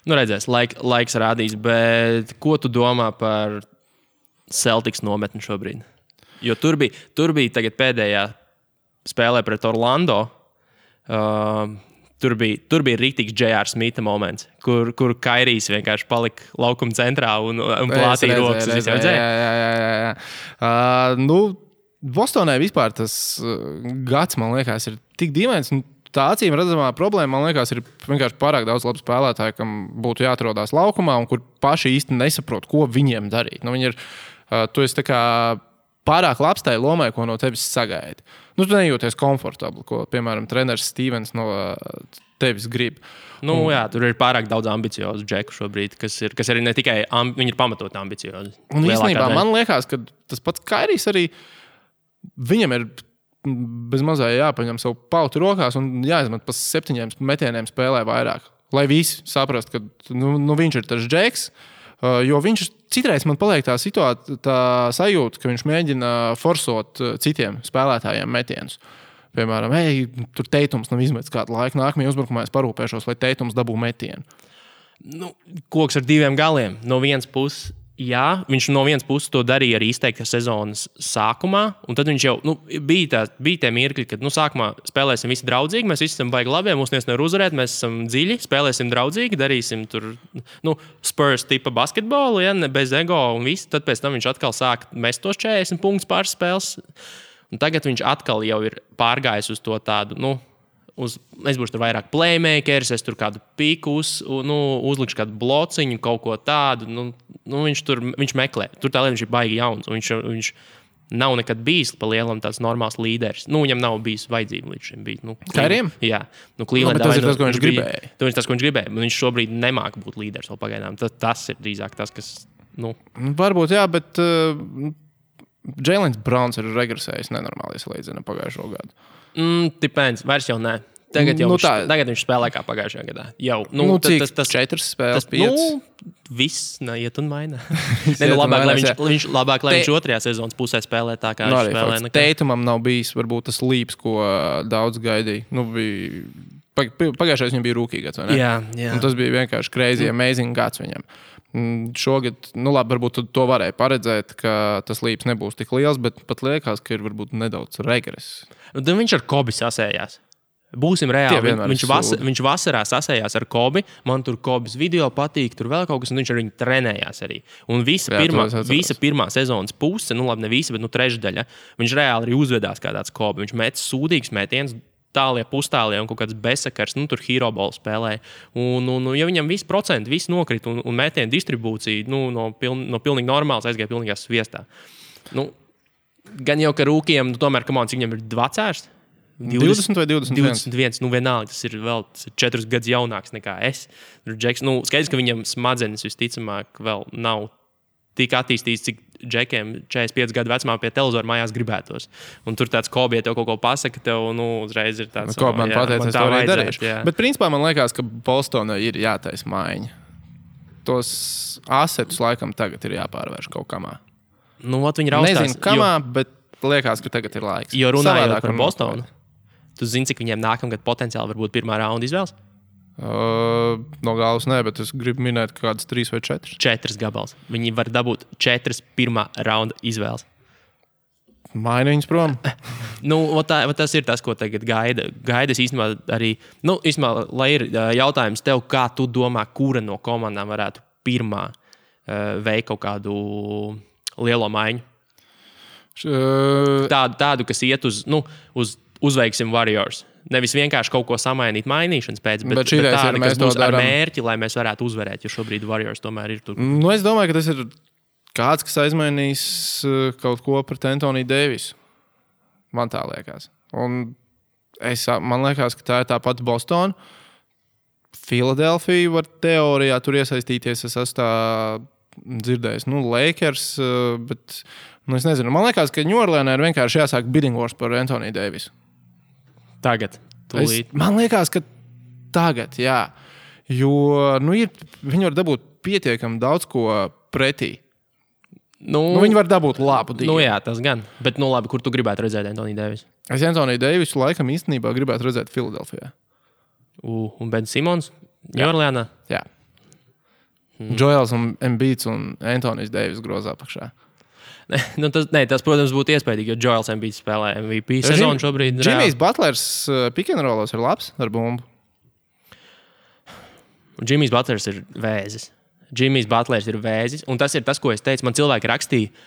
Redzēs, laiks rādīs, bet ko tu domā par Celtics nometni šobrīd? Jo tur bija tagad pēdējā spēlē pret Orlando, tur bija rīktīgs J.R. Smitha moments, kur Kairijs vienkārši palika laukuma centrā un plātīja rokas. Jā. Bostonai vispār tas gads, man liekas, ir tik dīvains. Tā acīm redzamā problēma, man liekas, ir vienkārši pārāk daudz labu spēlētāju, kam būtu jāatrodās laukumā un kur paši īsti nesaprot, ko viņiem darīt. Viņi ir, tu esi tā kā... pārāk labs tai lomai, ko no tevis sagaida. Tu nejūties komfortabli, ko, piemēram, treneris Stevens no tevis grib. Tur ir pārāk daudz ambiciozu džeku šobrīd, kas arī ne tikai viņi ir pamatot ambiciozi. Un īstenībā man liekas, ka tas pats Kairijs arī viņam ir bez mazā jāpaņem savu pautu rokās un jāizmet pa 7 metieniem spēlē vairāk. Lai visi saprast, ka viņš ir tas džeks, jo viņš citreiz man paliek tā sajūta, ka viņš mēģina forsot citiem spēlētājiem metienus. Piemēram, tur Teitums nav izmetis kādu laiku, nākamajā uzbrukumā es parūpēšos, lai Teitums dabū metienu. Koks ar 2 galiem. No vienas puses, jā, viņš no vienas puses to darīja arī izteikti sezonas sākumā, un tad viņš jau, bija tie mirkļi, kad, sākumā spēlēsim visi draudzīgi, mēs visi esam baigi labi, mūs nevar uzvarēt, mēs esam dziļi, spēlēsim draudzīgi, darīsim tur, Spurs tipa basketbolu, ja, bez ego un visu, tad pēc tam viņš atkal sāk mest tos 40 punktus pāris spēles, un tagad viņš atkal jau ir pārgājis uz to tādu, es būšu tur vairāk playmakers, es tur kādu pikus, uzlikšu kādu blociņu, kaut ko tādu. Viņš meklē. Tur tā lieta viņš ir baigi jauns. Viņš nav nekad bijis pa lielam tāds normāls līderis. Viņam nav bijis vajadzība līdz šim bija. Kairiem? Jā. Clevelandā, bet tas ir tas, ko viņš gribēja. Viņš šobrīd nemāk būt līderis vēl pagaidām. Tas ir drīzāk tas, kas... Varbūt jā, bet Jailens Browns ir regresējis nenormāli, salīdzina pagājušo gadu. Depends. Vairs jau nē. Tagad, tagad viņš spēlē kā pagājušajā gadā. Jau, cik? 4 spēles, 5? Viss iet un maina. Labāk, lai viņš otrajā sezonas pusē spēlē tā, kā viņš spēlē. Teitumam nav bijis varbūt tas līps, ko daudz gaidīja. Pagājušais viņam bija rookie gads, vai ne? Jā. Un tas bija vienkārši crazy, amazing gads viņam. Šogad, labi, varbūt to varēja paredzēt, ka tas līps nebūs tik liels, bet pat liekas, ka ir varbūt nedaudz regress. Tad viņš ar Kobi sasējās. Būsim reāli. Viņš vasarā sasējās ar Kobi. Man tur Kobis video patīk, tur vēl kaut kas, un viņš ar viņu trenējās arī. Un visa pirmā sezonas puse, labi, ne visa, bet trešdaļa, viņš reāli arī uzvedās kā tāds Kobi. Viņš met sūdīgs metiens, tālie, pustālie un kaut kāds besakars, tur hero-ball spēlēja. Un ja viņam viss procenti, viss nokrit un metienu distribūciju, no pilnīgi normāls aizgāja pilnīgā sviestā. Gan jau, ka rūkiem, tomēr, kam cik viņam ir 20? 20 vai 21? 21, nu vienalga, tas ir vēl 4 gadus jaunāks nekā es. Džeks, nu, skaidrs, ka viņam smadzenes visticamāk vēl nav tik attīstīts, cik džekiem 45 gadu vecumā pie televizora mājās gribētos. Un tur tāds Kobe, ja tev kaut ko pasaka, tev nu, uzreiz ir tāds... Kobe man pateica, es to arī darīšu. Jā. Bet principā man liekas, ka Bostonai ir jātais maiņa. Tos asetus laikam tagad ir jāpārvērš kaut kamā. Nu, ot viņi raustās. Nezinu kamā, bet liekas, ka tagad ir laiks. Jo runājot par Bostonu, tu zini, cik viņiem nākamgad potenciāli varbūt pirmā raunda izvēles? No galvas nē, bet es gribu minēt kādas 3 vai 4. 4 gabals. Viņi var dabūt 4 pirmā raunda izvēles. Maini viņus prom. Nu, tas ir tas, ko tagad gaida. Es īstenībā arī... Nu, īstenībā, lai ir jautājums tev, kā tu domā, kura no komandām varētu pirmā veikt kaut kādu lielo maiņu? Tādu, kas iet uz uzveiksim Warriors. Nevis vienkārši kaut ko samainīt mainīšanas pēc, bet tāda, kas būs ar mērķi, lai mēs varētu uzvarēt, jo šobrīd Warriors tomēr ir tur. Nu, es domāju, ka tas ir kāds, kas aizmainīs kaut ko pret Anthony Davis. Man tā liekas. Un man liekas, ka tā ir tā pati Bostona. Philadelphia var teorijā tur iesaistīties. Es tā dzirdējis. Nu, Lakers, bet es nezinu. Man liekas, ka New Orleans ir vienkārši jāsāk bidding wars par Anthony Davis. Tagad. Man liekas, ka tagad, jā. Jo viņi var dabūt pietiekami daudz ko pretī. Nu, viņi var dabūt labu dienu. Nu jā, tas gan. Bet nu labi, kur tu gribētu redzēt Anthony Davis? Es Anthony Davis laikam īstenībā gribētu redzēt Philadelphia. Un Ben Simons? Ņorlēnā? Jā. Joels un Embiids un Anthonys Davis grozā pakšā. Tas, protams, būtu iespējīgi, jo Joels Embiids spēlē MVP sezonu šobrīd. Jimmy's Butlers pick and rollos ir labs ar bumbu. Jimmy's Butlers ir vēzis. Jimmy's Butlers ir vēzis, un tas ir tas, ko es teicu. Man cilvēki rakstīja,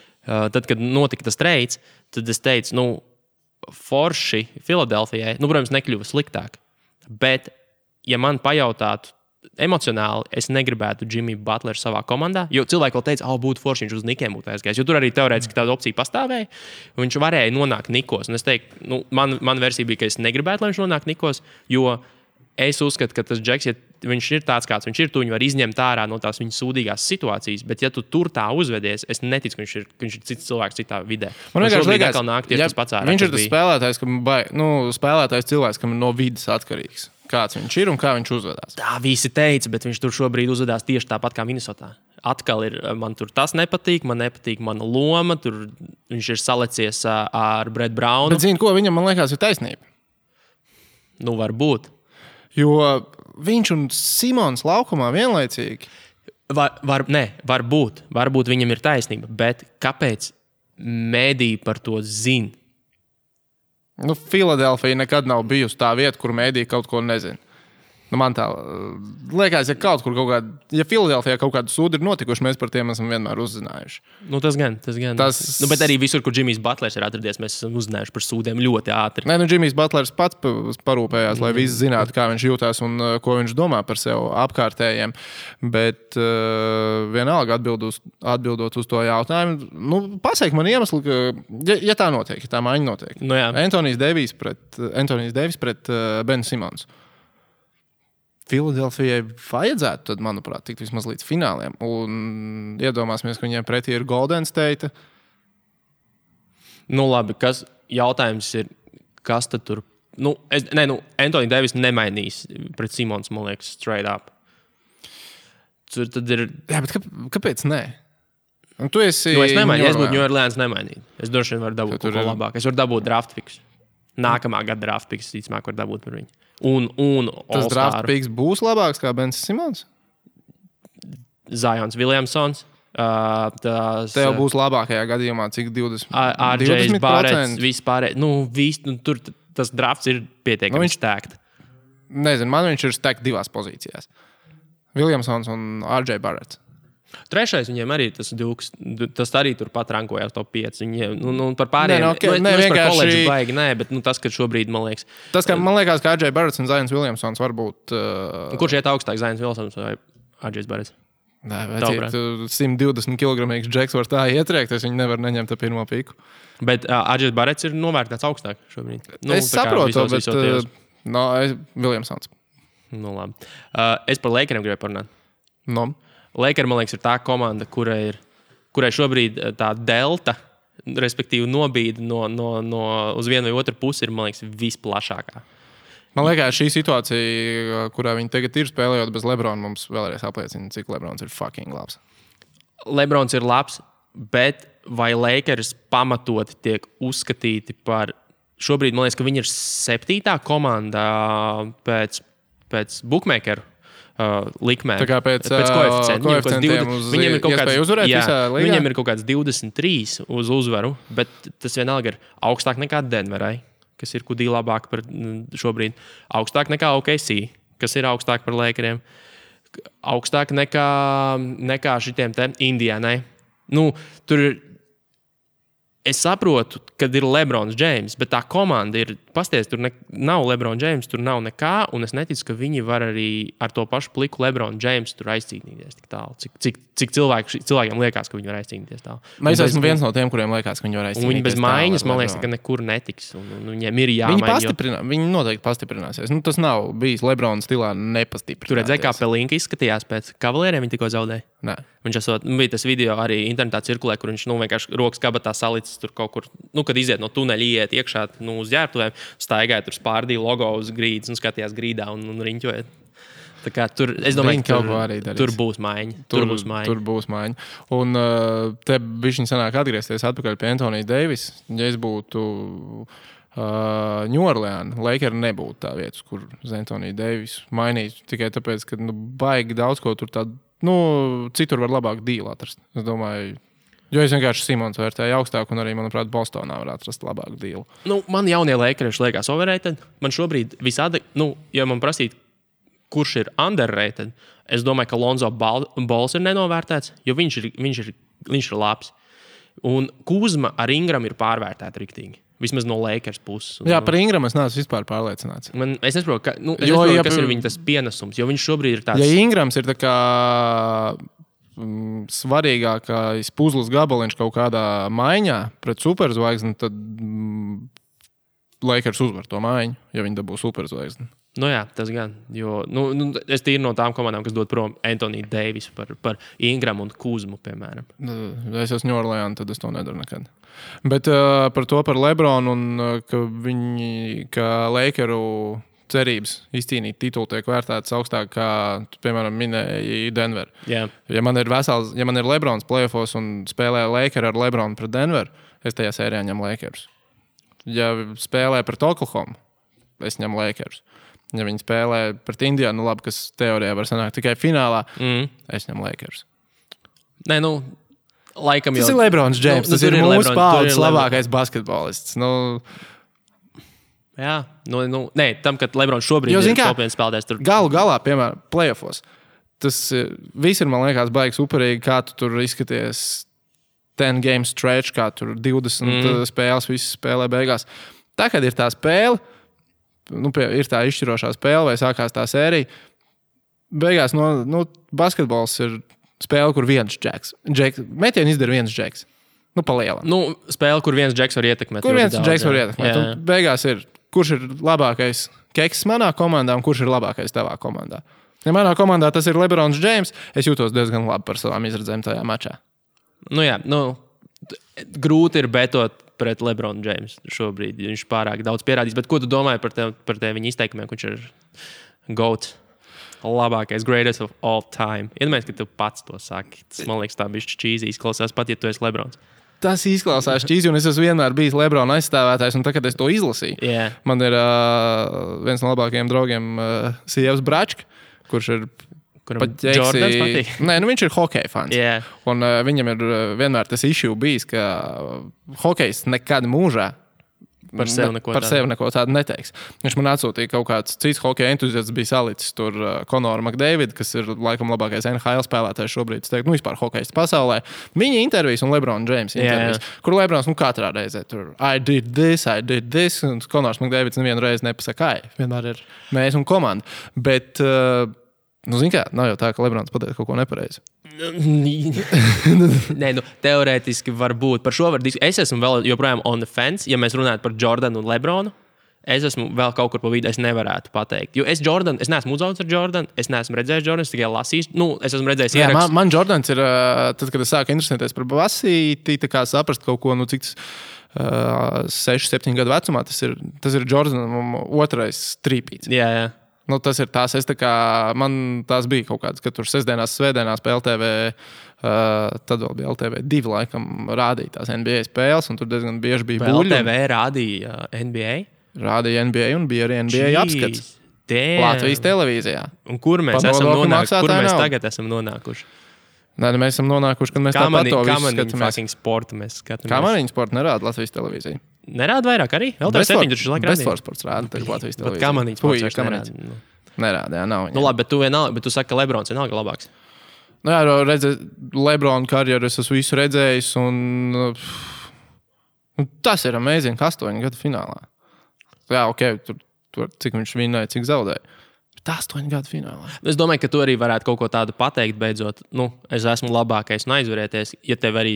tad, kad notika tas treids, tad es teicu, forši Filadelfijai, protams, nekļuva sliktāk. Bet, ja man pajautātu emocionāli, es negribētu Jimmy Butleru savā komandā, jo cilvēki vēl teica, būtu forši, viņš uz Nikiem būtu aizgājis, jo tur arī teorētiski tāda opcija pastāvēja, un viņš varēja nonākt Nikos. Un es teiktu, man versija bija, ka es negribētu, lai viņš nonāk Nikos, jo es uzskatu, ka tas Džeks, ja viņš ir tāds kāds, viņš ir, tu viņu var izņemt ārā no tās viņa sūdīgās situācijas, bet ja tu tur tā uzvedies, es neticu, ka viņš ir cits cilvēks citā vidē. Man šobrīd atkal nāk tieši tas pats ārā. Viņš ir tas spēlētājs, spēlētājs cilvēks, kam no vides atkarīgs. Kāds viņš ir un kā viņš uzvedās. Tā visi teica, bet viņš tur šobrīd uzvedās tieši tāpat kā Minnesotā. Atkal ir, man tur tas nepatīk, man nepatīk mana loma, tur viņš ir salecies ar Brett Brownu. Bet zini, ko viņam, man liekas, ir taisnība? Nu, varbūt. Jo viņš un Simons laukumā vienlaicīgi. Varbūt viņam ir taisnība, bet kāpēc mediji par to zina? Filadelfija nekad nav bijusi tā vieta, kur mēdī kaut ko nezina. Man tā liekas, ja Filadelfijā kaut kādu sūdu ir notikuši, mēs par tiem esam vienmēr uzzinājuši. Tas gan. Bet arī visur, kur Jimmy's Butlers ir atradies, mēs esam uzzinājuši par sūdiem ļoti ātri. Nē, Jimmy's Butlers pats parūpējās, lai visi zinātu, kā viņš jūtās un ko viņš domā par sev apkārtējiem. Bet vienalga atbildot uz to jautājumu, pasaki man iemeslu, ka, ja tā notiek, ja tā maiņa notiek. Nu, jā. Anthony Davis pret Ben Simons. Filadelfijai vajadzētu, tad, manuprāt, tikt vismaz līdz fināliem. Un iedomāsimies, ka viņiem pretī ir Golden State. Jautājums ir, kas tad tur... Anthony Davis nemainīs pret Simons, man liekas, straight up. Tur tad ir... Jā, bet kāpēc nē? Un tu esi... Es būtu New Orleans nemainīt. Es droši vien varu dabūt kaut ko labāk. Es varu dabūt draft picks. Nākamā gada draft picks, ticamāk, var dabūt par viņu. Un tas draft picks būs labāks kā Bens Simons? Zion Williamsons. Tev būs labākajā gadījumā, cik 20%? RJ Barrett, vispārēj. Tur tas drafts ir pietiekami stacked. Nezinu, man viņš ir stacked divās pozīcijās. Williamsons un RJ Barrett. Trešais viņiem arī tas Dukes, tas arī turpat rankojās top 5. Viņiem, par pārējiem, par koledžu baigi, bet tas, ka šobrīd, man liekas... Tas, ka man liekas, ka RJ Barretts un Zions Williamsons varbūt... Kurš iet augstāk, Zions Williamsons vai RJ Barretts? Nē, bet ja 120 kg džeks var tā ietriekties, viņi nevar neņemt pirmo piku. Bet RJ Barretts ir novērtēts augstāk šobrīd. Es saprotu, bet Williamsons. Nu, labi. Es par Lakeriem gribēju parunāt. No. Lakers, man liekas, ir tā komanda, kurai šobrīd tā delta, respektīvi nobīda no uz vienu vai otru pusi ir, man liekas, visplašākā. Man liekas, šī situācija, kurā viņi tagad ir spēlējot bez LeBrona, mums vēlreiz apliecina, cik LeBrons ir fucking labs. LeBrons ir labs, bet vai Lakers pamatoti tiek uzskatīti par... Šobrīd, man liekas, ka viņi ir 7. komanda pēc bookmakeru likmēm. Tā kā pēc koeficientiem uz iespēju uzvarēt visā līgā? Viņiem ir kaut kāds 23 uz uzvaru, bet tas vienalga ir augstāk nekā Denverai, kas ir kudī labāk par šobrīd. Augstāk nekā OKC, kas ir augstāk par Lakeriem. Augstāk nekā šitiem te Indianai. Nu, tur ir... Es saprotu, kad ir LeBrons James, bet tā komanda ir... Pasties, tur nav LeBrons James, tur nav nekā, un es neticu, ka viņi var arī ar to pašu pliku LeBrons James tur aizcīnīties tik tālu. Cik cilvēkiem liekas, ka viņi var aizcīnīties tālu. Mēs esam viens no tiem, kuriem liekas, ka viņi var aizcīnīties tālu. Viņi bez mājiņas, man liekas, ka nekur netiks. Un viņiem ir jāmaina. Viņi noteikti pastiprināsies. Nu, tas nav bijis LeBrons stilā nepastiprināties. Tur redzēja, kā Pelinka izskatījās pēc Kavalieriem, viņi tikko zaudēja. Nē. Viņš bija tas video arī internetā cirkulē, kur viņš vienkārši rokas kabatā salicis tur kaut kur, kad iziet no tuneļa, iet iekšā uz ģērbtuvēm, staigāja tur spārdīja logo uz grīdas un skatījās grīdā un riņķoja. Tā kā tur, es domāju, ka tur būs maiņa. Tur būs maiņa. Un te bišķiņ sanāk atgriezties atpakaļ pie Anthony Davis. Ja es būtu New Orleans, Lakers nebūtu tā vietas, kur uz Anthony Davis mainītu. Tikai tāpēc, ka baigi daudz ko tur tādu citur var labāk dīlu atrast. Es domāju, jo es vienkārši Simons vērtēju augstāk, un arī, manuprāt, Bostonā var atrast labāku dīlu. Man jaunie Lakerieši liekas overrated. Man šobrīd visādi, ja man prasīt, kurš ir underrated, es domāju, ka Lonzo Balls ir nenovērtēts, jo viņš ir labs. Un Kuzma ar Ingram ir pārvērtēta riktīgi. Vismaz no Lakers puses. Jā, par Ingramu es neesmu vispār pārliecināts. Es nesaprotu, kas ir viņa tas pienesums, jo viņš šobrīd ir tāds... Ja Ingrams ir tā kā svarīgākais puzles gabaliņš kaut kādā maiņā pret superzvaigzni, tad Lakers uzvar to maiņu, ja viņi dabūs superzvaigzni. Jā, tas gan. Jo, es tīri no tām komandām, kas dod prom Anthony Davis par Ingramu un Kuzmu, piemēram. Es esmu New Orleans, tad es to nedaru nekad. Bet par LeBronu un ka Lakeru cerības izcīnīt titulu tiek vērtētas augstāk, kā, piemēram, minēja Denver. Yeah. Ja man ir LeBrons playoffs un spēlē Laker ar LeBronu pret Denver, es tajā sērijā ņem Lakers. Ja spēlē pret Oklahomu, es ņem Lakers. Ja viņi spēlē pret Indianu, labi, kas teorijā var sanākt tikai finālā, es ņem Lakers. Nē, laikam jau... Tas ir LeBrons James, tas ir mūsu paudzes labākais basketbolists. Jā, nē, tam, kad LeBrons šobrīd ir kopienas spēlētājs tur... Galā, piemēram, playoffos, tas viss ir, man liekas, baigi superīgi, kā tu tur izskaties 10 game stretch, kā tur 20 spēles, visas spēlē beigās. Tā, kad ir tā spēle, ir tā izšķirošā spēle vai sākās tā sērija. Beigās, basketbols ir spēle, kur viens džeks. Metienu izdara viens džeks. Pa lielam. Spēle, kur viens džeks var ietekmēt. Un beigās ir, kurš ir labākais keks manā komandā un kurš ir labākais tavā komandā. Ja manā komandā tas ir LeBrons James, es jūtos diezgan labi par savām izredzēm tajā mačā. Grūti ir betot pret LeBron James šobrīd. Viņš pārāk daudz pierādījis. Bet ko tu domāji par tiem viņa izteikumiem, kurš ir GOAT, labākais, greatest of all time? Iedomājies, ka tu pats to saki. Tas, man liekas, tā bišķi čīzi izklausās, pat ja tu esi LeBrons. Tas izklausās čīzi, un es esmu vienmēr bijis LeBrona aizstāvētājs, un tagad es to izlasīju. Yeah. Man ir viens no labākajiem draugiem sievas Bračka, kurš ir... Jordans patīk? Nē, viņš ir hokeja fans. Yeah. Un viņam ir vienmēr tas issue bijis, ka hokejs nekad mūžā par sevi neko tādu neteiks. Viņš man atsūtīja kaut kāds cits hokeja entuziasts, bija salicis tur Konoru McDavidu, kas ir laikam labākais NHL spēlētājs šobrīd, es teiktu, vispār hokejas pasaulē. Viņa intervijas un LeBron James intervijas, kur LeBrons katrā reizē tur I did this, un Konors McDavids nevienu reizi nepasaka, vienmēr ir mēs un komanda. Bet Nu, zini kā, nav jau tā, ka Lebrons pateica kaut ko nepareizi. Nē, nu, teorētiski var būt. Par šo var diskutēt. Es esmu vēl joprojām on the fence, ja mēs runājam par Jordanu un Lebronu. Es esmu vēl kaut kur pa vidu, es nevarētu pateikt. Jo es neesmu uzaudzis ar Jordanu, es neesmu redzējis Jordanu, tikai lasījis. Nu, es esmu redzējis ierakstu. Jā, man Jordans ir, tad, kad es sāku interesēties par basīti, tā kā saprast kaut ko, nu, cik tas 6-7 gadu vecumā, tas ir Jordanam otrais trīpīts. Jā, jā. Nu, tas ir tās, es tā kā, man tās bija kaut kādas, kad tur sestdienās, svētdienās pa LTV, tad vēl bija LTV 2 laikam rādīja tās NBA spēles, un tur diezgan bieži bija buļļi. LTV rādīja NBA? Rādīja NBA un bija arī NBA apskats. Damn. Latvijas televīzijā. Un kur mēs tagad esam nonākuši? Nē, mēs esam nonākuši, kad mēs tāpat to visu skatāmies. Kamaniņu fucking sportu mēs skatāmies. Kamaniņu sportu nerāda Latvijas televīzija. Nerāda vairāk arī? Bestfords sports rāda tagad Latvijas televīzija. Bet kamaniņu sports vairs nerāda. Nerāda, jā, nav. Nu labi, bet tu saki, ka Lebrons vienalga labāks. Nu jā, redzi, Lebrona karjeru es esmu visu redzējis, un tas ir amazing 8 gadu finālā. Jā, ok, tur cik viņš vinēja, cik zaudēja. Bet 8 gadu finālā. Es domāju, ka tu arī varētu kaut ko tādu pateikt beidzot. Nu, es esmu labākais un aizvarieties, ja tev arī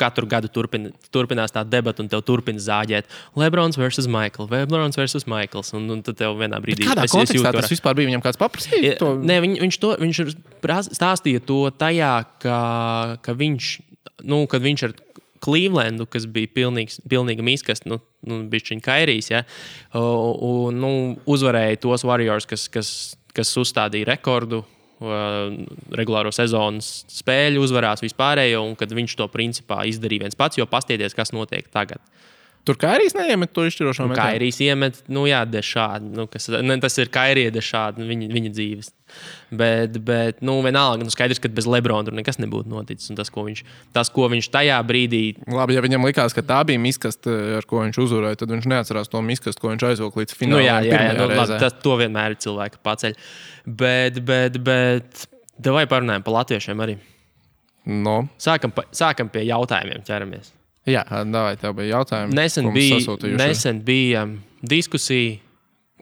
katru gadu turpinās tā debata un tev turpina zāģēt. Lebrons versus Michael, Lebrons versus Michaels. Un tad tev vienā brīdī... Bet kādā kontekstā tas vispār bija? Viņam kāds paprasīja? To... Nē, viņš stāstīja to tajā, ka viņš... Nu, kad viņš ar... Clevelandu, kas bija pilnīga mīskast, bišķiņa Kairijs, ja? Un uzvarēja tos Warriors, kas uzstādīja rekordu, regulāro sezonas spēļu, uzvarās vispārējo, un kad viņš to principā izdarīja viens pats, jo pastiedies, kas notiek tagad. Tur Kairijs neiemet to izšķirošo metēju? Kairijs iemet, Dešādi. Tas ir Kairija Dešādi, viņa dzīves. Bet vienalga, skaidrs, ka bez Lebrona tur nekas nebūtu noticis. Un tas, ko viņš tajā brīdī... Labi, ja viņam likās, ka tā bija miskasta, ar ko viņš uzvarēja, tad viņš neatcerās to miskastu, ko viņš aizvilk līdz finālā. Jā, labi, to vienmēr ir cilvēka paceļ. Bet davai parunājam par latviešiem arī. No. Sākam pie jautājumiem, ķeramies. Jā, davai, tev bija jautājumi. Nesen bija diskusija.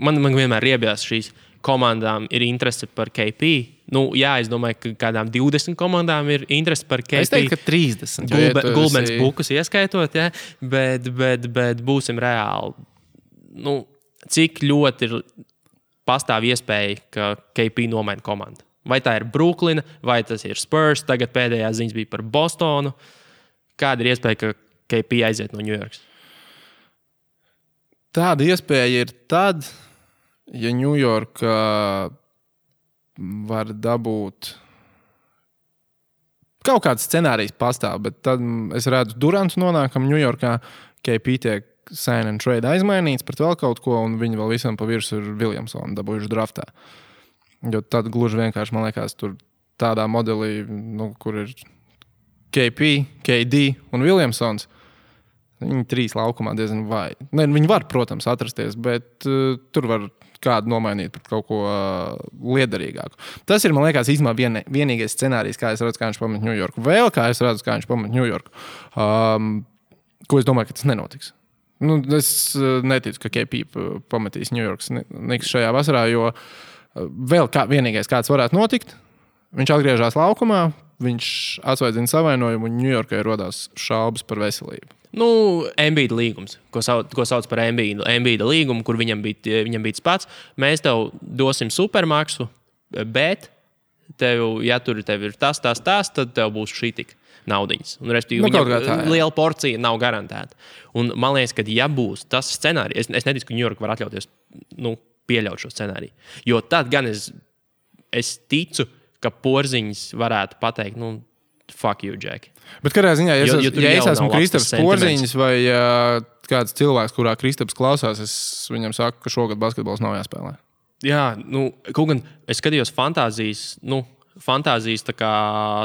Man vienmēr riebjās šīs komandām ir interese par KP. Nu, jā, es domāju, ka kādām 20 komandām ir interese par KP. Es teiktu, ka 30. Gulbens bukus ieskaitot, jā. Bet būsim reāli. Nu, cik ļoti ir pastāv iespēja, ka KP nomaina komandu? Vai tā ir Brooklyna, vai tas ir Spurs? Tagad pēdējā ziņas bija par Bostonu. Kāda ir iespēja, ka KP aiziet no New Yorks? Tāda iespēja ir tad, ja New York var dabūt... Kaut kāds scenārijs pastāv, bet tad es redzu Durantu nonākam New Yorkā, KP tiek sign and trade aizmainīts par vēl kaut ko, un viņi vēl visam pa virsu ir Williamsonu dabūjuši draftā. Jo tad gluži vienkārši, man liekas, tur tādā modelī, kur ir... KP, KD un Williamsons. Viņi 3 laukumā diezgan vai. Ne, viņi var, protams, atrasties, bet tur var kādu nomainīt par kaut ko liederīgāku. Tas ir, man liekas, īstumā vienīgais scenārijs, kā es redzu, kā viņš pamet New Yorku. Vēl kā es redzu, kā viņš pamet New Yorku. Ko es domāju, ka tas nenotiks. Es neticu, ka KP pametīs New Yorks Knicks šajā vasarā, jo vēl vienīgais, kāds varētu notikt, viņš atgriežās laukumā, viņš atsvaidzina savainojumu un Ņujorkai rodās šaubas par veselību. Embiida līgums, ko sauc par Embiida līgumu, kur viņam bija tas pats. Mēs tev dosim supermaksu, bet tev, ja tev ir tas, tad tev būs šī tik naudiņas. Un restīvi viņam liela porcija nav garantēta. Un man liekas, ka ja būs tas scenārijs, es neticu, ka Ņujorka var atļauties pieļaut šo scenāriju. Jo tad gan es ticu, ka Porziņš varētu pateikt, fuck you, Jack. Bet kādā ziņā, ja es esmu Kristaps Porziņš vai kāds cilvēks, kurā Kristaps klausās, es viņam saku, ka šogad basketbols nav jāspēlē. Jā, kaut gan es skatījos fantāzijas tā kā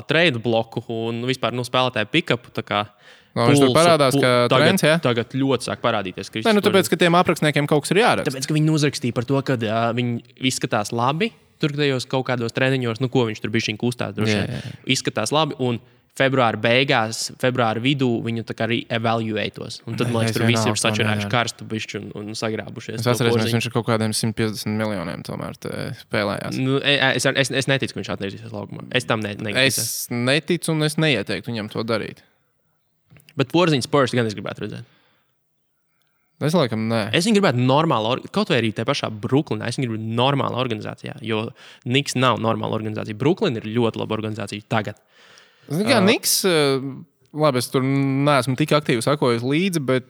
trade bloku un vispār spēlētāju pick-upu tā kā. Viņš tur parādās, ka trends, ja? Tagad ļoti sāk parādīties. Nē, tāpēc, ka tiem apraksniekiem kaut kas ir jāraksta. Tāpēc, ka viņi uzrakstīja par to, ka viņi izskatās labi. Tur, kad kaut kādos treniņos, ko viņš tur bišķiņ kustās, droši izskatās labi, un februāra beigās, februāra vidū viņu tā kā arī evaluētos. Un tad, man liekas, tur visi ir sačerājuši karstu bišķi un sagrābušies. Es atceros, ka viņš ar kaut kādiem 150 miljoniem tomēr spēlējās. Nu, es neticu, ka viņš atgriezīsies laukumā. Es tam negribu. Es neticu un es neieteiktu viņam to darīt. Bet Porziņa Spurs gan es gribētu redzēt. Es laikam nē. Es viņu gribētu normāli, kaut vai arī tajā pašā Bruklinā, es viņu gribētu normāla organizācijā, jo Niks nav normāla organizācija. Bruklina ir ļoti laba organizācija tagad. Zinu kā, Niks, labi, es tur neesmu tik aktīvi sakojis līdzi, bet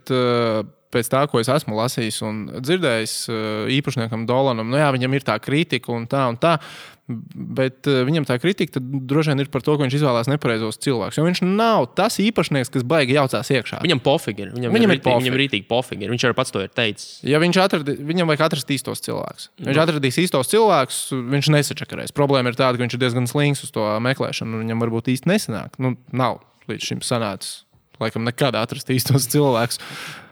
pēc tā, ko es esmu lasījis un dzirdējis īpašniekam Dolanam, nu jā, viņam ir tā kritika un tā, bet viņam tā kritika tad droši vien ir par to, ka viņš izvēlās nepareizos cilvēkus, jo viņš nav tas īpašnieks, kas baigi jaucās iekšā. Viņam pofigi ir, viņam rītīgi pofigi ir, viņš arī pats to ir teicis. Ja viņam vajag atrast īstos cilvēkus. Viņš atradīs īstos cilvēkus, viņš nesačakarēs. Problēma ir tāda, ka viņš ir diezgan slings uz to meklēšanu, un viņam varbūt īsti nesanāk. Nu, nav līdz šim sanācis, laikam nekad atrast īstos cilvēkus.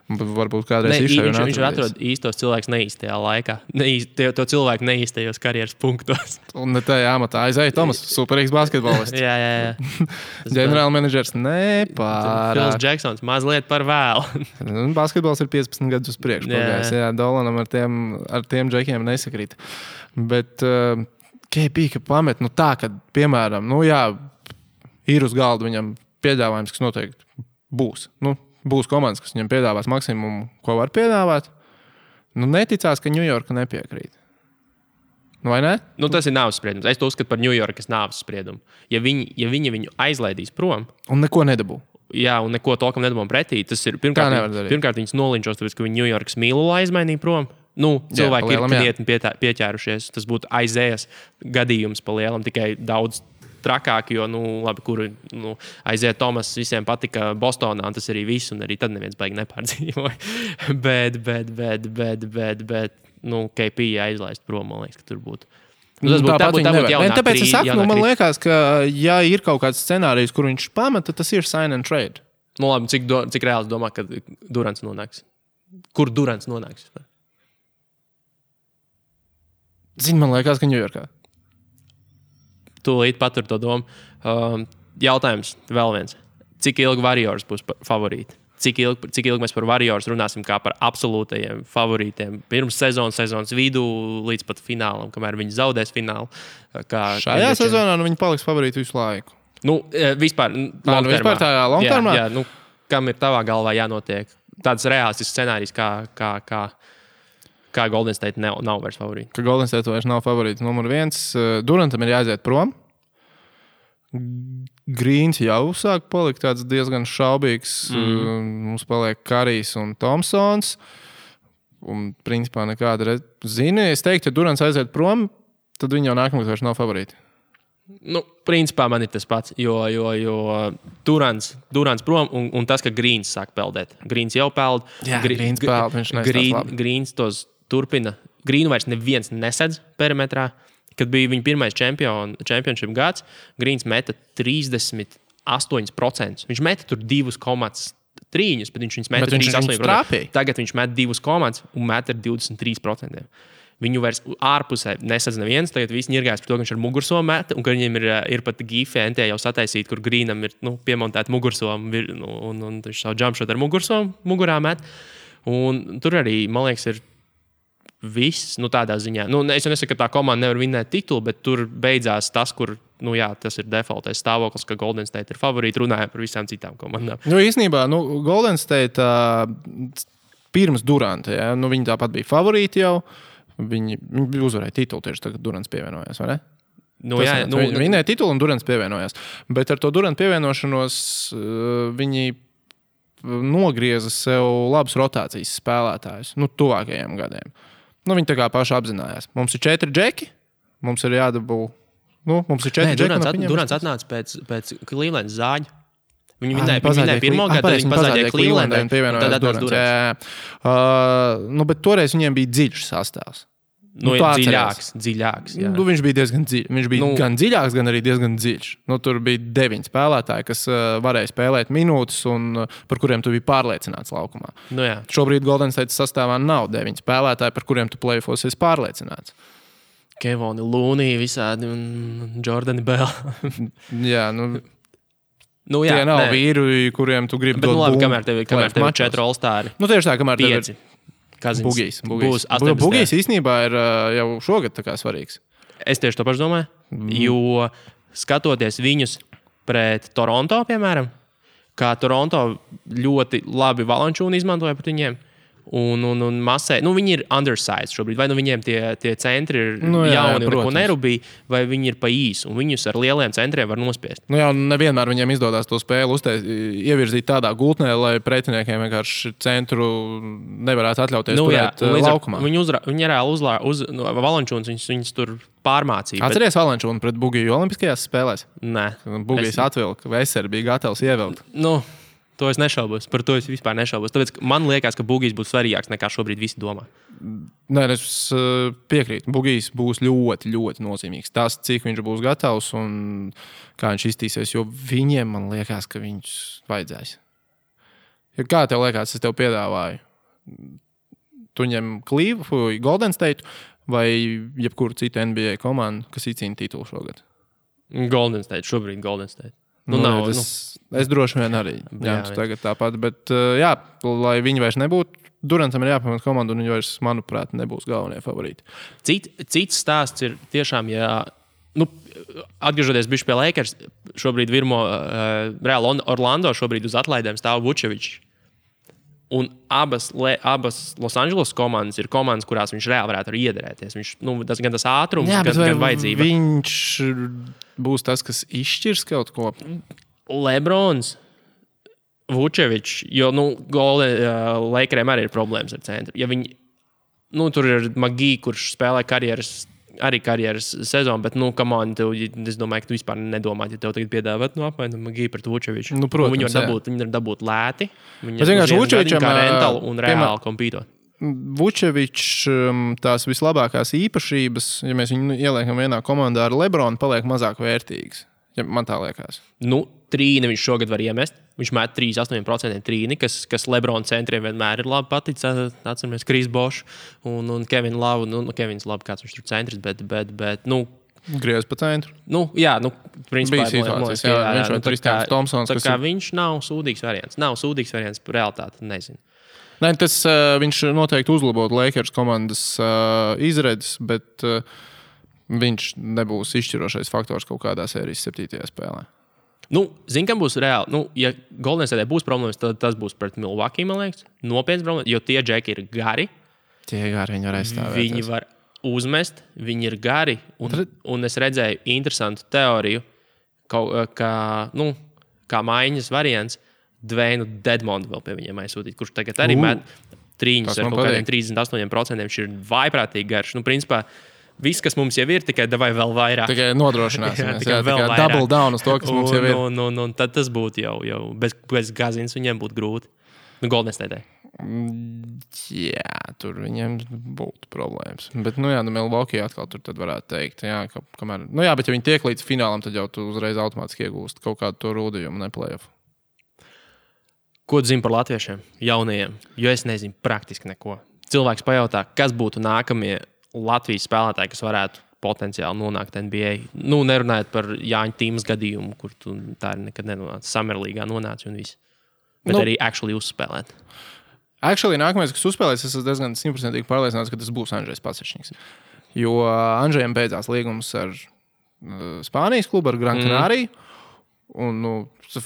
Varbūt kādreiz izšai un viņš atrod īstos cilvēkus neīstajā laikā. To cilvēku neīstajos karjeras punktos. Un ne tajā amatā. Aizēja Tomas, superīgs basketbolists. jā. Ģenerāla menedžers nepārāk. Phils Jacksons mazliet par vēlu. Basketbols ir 15 gadus uz priekšu. Jā, Dolanam ar tiem džekiem nesakrīt. Bet KB, ka pamet, nu tā, kad, piemēram, nu jā, ir uz galdu viņam piedāvājums, kas noteikti būs. Nu, būs komandas, kas viņam piedāvās maksimumu, ko var piedāvāt. Nu, neticās, ka Ņujorka nepiekrīt. Nu, vai ne? Nu, tas ir nāves spriedums. Es to uzskatu par Ņujorkas nāves spriedumu. Ja viņi viņu aizlaidīs prom... Un neko nedabū. Jā, un neko tolkam nedabūm pretī. Tas ir, pirmkārt viņus nolinčos, tāpēc, ka viņi Ņujorkas mīlu aizmainīja prom. Nu, cilvēki ir krietni pieķērušies. Tas būtu aizējas gadījums pa lielam, tikai daudz trakāk, jo, nu, labi, kuru nu, aiziet Tomas visiem patika Bostonā, un tas arī viss, un arī tad neviens baigi nepārdzīvoja. bet, nu, KP aizlaist prom, man liekas, ka tur būtu. Nu, tas būtu, tā būtu jaunā tāpēc es saku, man liekas, ka, ja ir kaut kāds scenārijs, kur viņš pameta, tas ir sign and trade. Nu, labi, cik reāls domā, ka Durants nonāks? Kur Durants nonāks? Zini, man liekas, ka Ņujorkā. Tūlīt patur to domu. Jautājums vēl viens. Cik ilgi Warriors būs favorīti? Cik ilgi mēs par Warriors runāsim kā par absolūtajiem favorītiem? Pirms sezonas vidū līdz pat finālam, kamēr viņi zaudēs finālu. Šajā sezonā viņi paliks favorīti visu laiku. Nu, vispār tajā long termā? Jā, nu, kam ir tavā galvā jānotiek? Tāds reāls scenārijs kā Golden State nav vairs favorīti. Ka Golden State vairs nav favorīti. Numur 1, Durantam ir jāiziet prom. Grīns jau sāk palikt tāds diezgan šaubīgs. Mums paliek Karijs un Tomsons. Un, principā, nekāda zini. Es teiktu, ja Durants aiziet prom, tad viņi jau nākamais vairs nav favorīti. Nu, principā man ir tas pats, jo Durants prom un tas, ka Grīns sāk peldēt. Grīns jau peld. Jā, Grīns peld, viņš neizstās labi. Grīns tos turpina. Grīnu vairs neviens nesedz perimetrā. Kad bija viņa pirmais championship gads, Grīns meta 38%. Viņš meta tur 2,3, bet viņš meta 38%. Tagad viņš meta 2,0 un meta ar 23%. Viņu vairs ārpusē nesadz neviens, tagad visi ņirgājas par to, ka viņš ar mugursomu meta, un ka viņiem ir pat gifi NT jau sataisīt, kur Grīnam ir nu, piemontēta mugursomu, un viņš savu jumpshot ar mugursomu mugurā meta. Un tur arī, man liekas, ir viss, nu tādā ziņā. Nu, es jau nesaku, ka tā komanda nevar vinnēt titulu, bet tur beidzās tas, kur, nu jā, tas ir defaultais stāvoklis, ka Golden State ir favorīti, runājot par visām citām komandām. Nu, īstenībā, Golden State pirms Duranta, ja, nu viņi tāpat bija favorīti jau, viņi uzvarēja titulu tieši tagad, kad Durants pievienojās, vai ne? Nu, jā, viņi vinnēja titulu un Durants pievienojās, bet ar to Duranta pievienošanos viņi nogrieza sev labus rotācijas spēlētājus, nu, tuvākajiem gadiem. Nu, viņi tā kā paši apzinājās. Mums ir 4 džeki, mums ir jādabū... Nu, mums ir 4 džeki. Durants atnāca pēc Cleveland zāģa. Viņi vinnēja pirmo gadu, tad viņi pazāģēja Clevelandai un pievienojās Durants. Nu, bet toreiz viņiem bija dziļš sastāvs. Nu, dziļāks. Nu, viņš bija diezgan dziļš. Viņš bija gan dziļāks, gan arī diezgan dziļš. Nu, tur bija 9 spēlētāji, kas varēja spēlēt minūtes un par kuriem tu biji pārliecināts laukumā. Nu, jā. Šobrīd Golden State sastāvā nav 9 spēlētāji, par kuriem tu playoffos esi pārliecināts. Kevoni Lūnī visādi un Jordani Bell. Jā, nu... Nu, jā, tie nav vīri, kuriem tu gribi dot bumbu. Kamēr tev ir 4 all-stāri. Nu, tieši tā, kamēr 5. Kaziņas. Bogais īstenībā ir jau šogad tā kā svarīgs. Es tieši to pašu domāju, jo skatoties viņus pret Toronto, piemēram, kā Toronto ļoti labi valančūnu izmantoja pret viņiem, un masē, nu viņi ir undersized šobrīd, vai nu viņiem tie centri ir jauni, neko nerubī, vai viņi ir pa īsi, un viņus ar lieliem centriem var nospiest. Nu jā, nevienmēr viņiem izdodas to spēli ievirzīt tādā gultnē, lai pretiniekiem vienkārši centru nevarētu atļauties turēt laukumā. Viņi reāli valančūnas, viņus tur pārmācīja. Atceries valančūnu pret Bugiju olimpiskajās spēlēs? Nē. Bugijas atvilka, Veser bija gatavs ievilkt. Nu, to es nešaubos, par to es vispār nešaubos. Tāpēc man liekas, ka Bogais būs svarīgāks nekā šobrīd visi domā. Nē, es piekrītu. Bogais būs ļoti, ļoti nozīmīgs. Tas, cik viņš būs gatavs un kā viņš iztīsies, jo viņiem man liekas, ka viņš vajadzēs. Ja kā tev liekas, es tev piedāvāju? Tu ņem Cleveland, Golden State vai jebkuru citu NBA komandu, kas izcīna titulu šogad? Golden State, šobrīd Golden State. Nu, nav, es droši vien arī ņemtu tagad tāpat, bet jā, lai viņi vairs nebūtu, Durantam ir jāpamata komandu un viņi vairs, manuprāt, nebūs galvenie favorīti. Cits stāsts ir tiešām, ja, nu, atgriežoties bišķi pie Lakers, šobrīd virmo reāli Orlando šobrīd uz atlaidēm stāv Vučevičs. Un abas Los Angeles komandas ir komandas, kurās viņš reāli varētu arī iederēties. Viņš, nu, tas gan tas ātrums, gan vajadzība. Viņš būs tas, kas izšķirs kaut ko? LeBrons, Vučevičs, jo, nu, Lakeriem arī ir problēmas ar centru. Ja viņi, nu, tur ir Magī, kurš spēlē karjeras sezonu, bet, nu, es domāju, ka tu vispār nedomā, ja tev tagad piedāvāt, nu, apmaiņam Magī pret Vučeviču. Nu, protams, viņi var dabūt lēti, viņi ir uzgadiņi kā rental un reāli kompītot. Vučevičs, tās vislabākās īpašības, ja mēs viņu ieliekam vienā komandā ar LeBronu, paliek mazāk vērtīgs. Ja man tā liekas. Nu, trīni viņš šogad var iemest. Viņš mēt 38% trīni, kas LeBron centriem vienmēr ir labi patic. Atceramies Kris Bošu un Kevinu Lavu. Nu, Kevins labi, kāds viņš tur centrs, bet nu... Griez pa centru. Nu, jā, nu, principā... Bija situācijas, jā, viņš un Tristans Tomsons. Tā kā viņš nav sūdīgs variants. Realitāte, nezinu. Nē, viņš noteikti uzlabot Lakers komandas izredzes, bet... Viņš nebūs izšķirošais faktors kaut kādā sērijas 7. Spēlē. Nu, zin, kam būs reāli. Nu, ja Golden State būs problēmas, tad tas būs pret Milwaukee, man liekas. Nopietnas problēmas, jo tie džeki ir gari. Viņi var aizstāvēties. Viņi var uzmest, viņi ir gari. Un es redzēju interesantu teoriju, kā maiņas variants, Dveinu Dedmondu vēl pie viņiem aizsūtīt, kurš tagad arī mēt trīņus ar kaut kādiem 38%. Viņš ir vaiprātīgi garš. Nu, principā, viss, kas mums jau ir, tikai davai vēl vairāk. Tikai nodrošināsimies. Tikai double down uz to, kas mums jau ir. Un tad tas būtu jau bez Gazins viņiem būtu grūti. Nu, Golden State. Jā, tur viņiem būtu problēmas. Bet, nu jā, Milwaukee atkal tur tad varētu teikt. Jā, kamēr... Nu jā, bet ja viņi tiek līdz finālam, tad jau tu uzreiz automātiski iegūst kaut kādu to rūdījumu, ne play-offu. Ko tu zini par latviešiem? Jaunajiem? Jo es nezinu praktiski neko. Cilvēks pajautā, kas būtu nākamie Latvijas spēlētāji, kas varētu potenciāli nonākt NBA. Nu, nerunājot par Jāņa Tīmas gadījumu, kur tu tā arī nekad nenonāca. Samerlīgā nonāca un viss. Bet arī actually uzspēlēt. Actually nākamais, kas uzspēlēs, es diezgan 100% pārliecināts, ka tas būs Andžejs Pasečņiks. Jo Andžejam beidzās līgums ar Spānijas klubu, ar Gran Canāriju. Un, nu,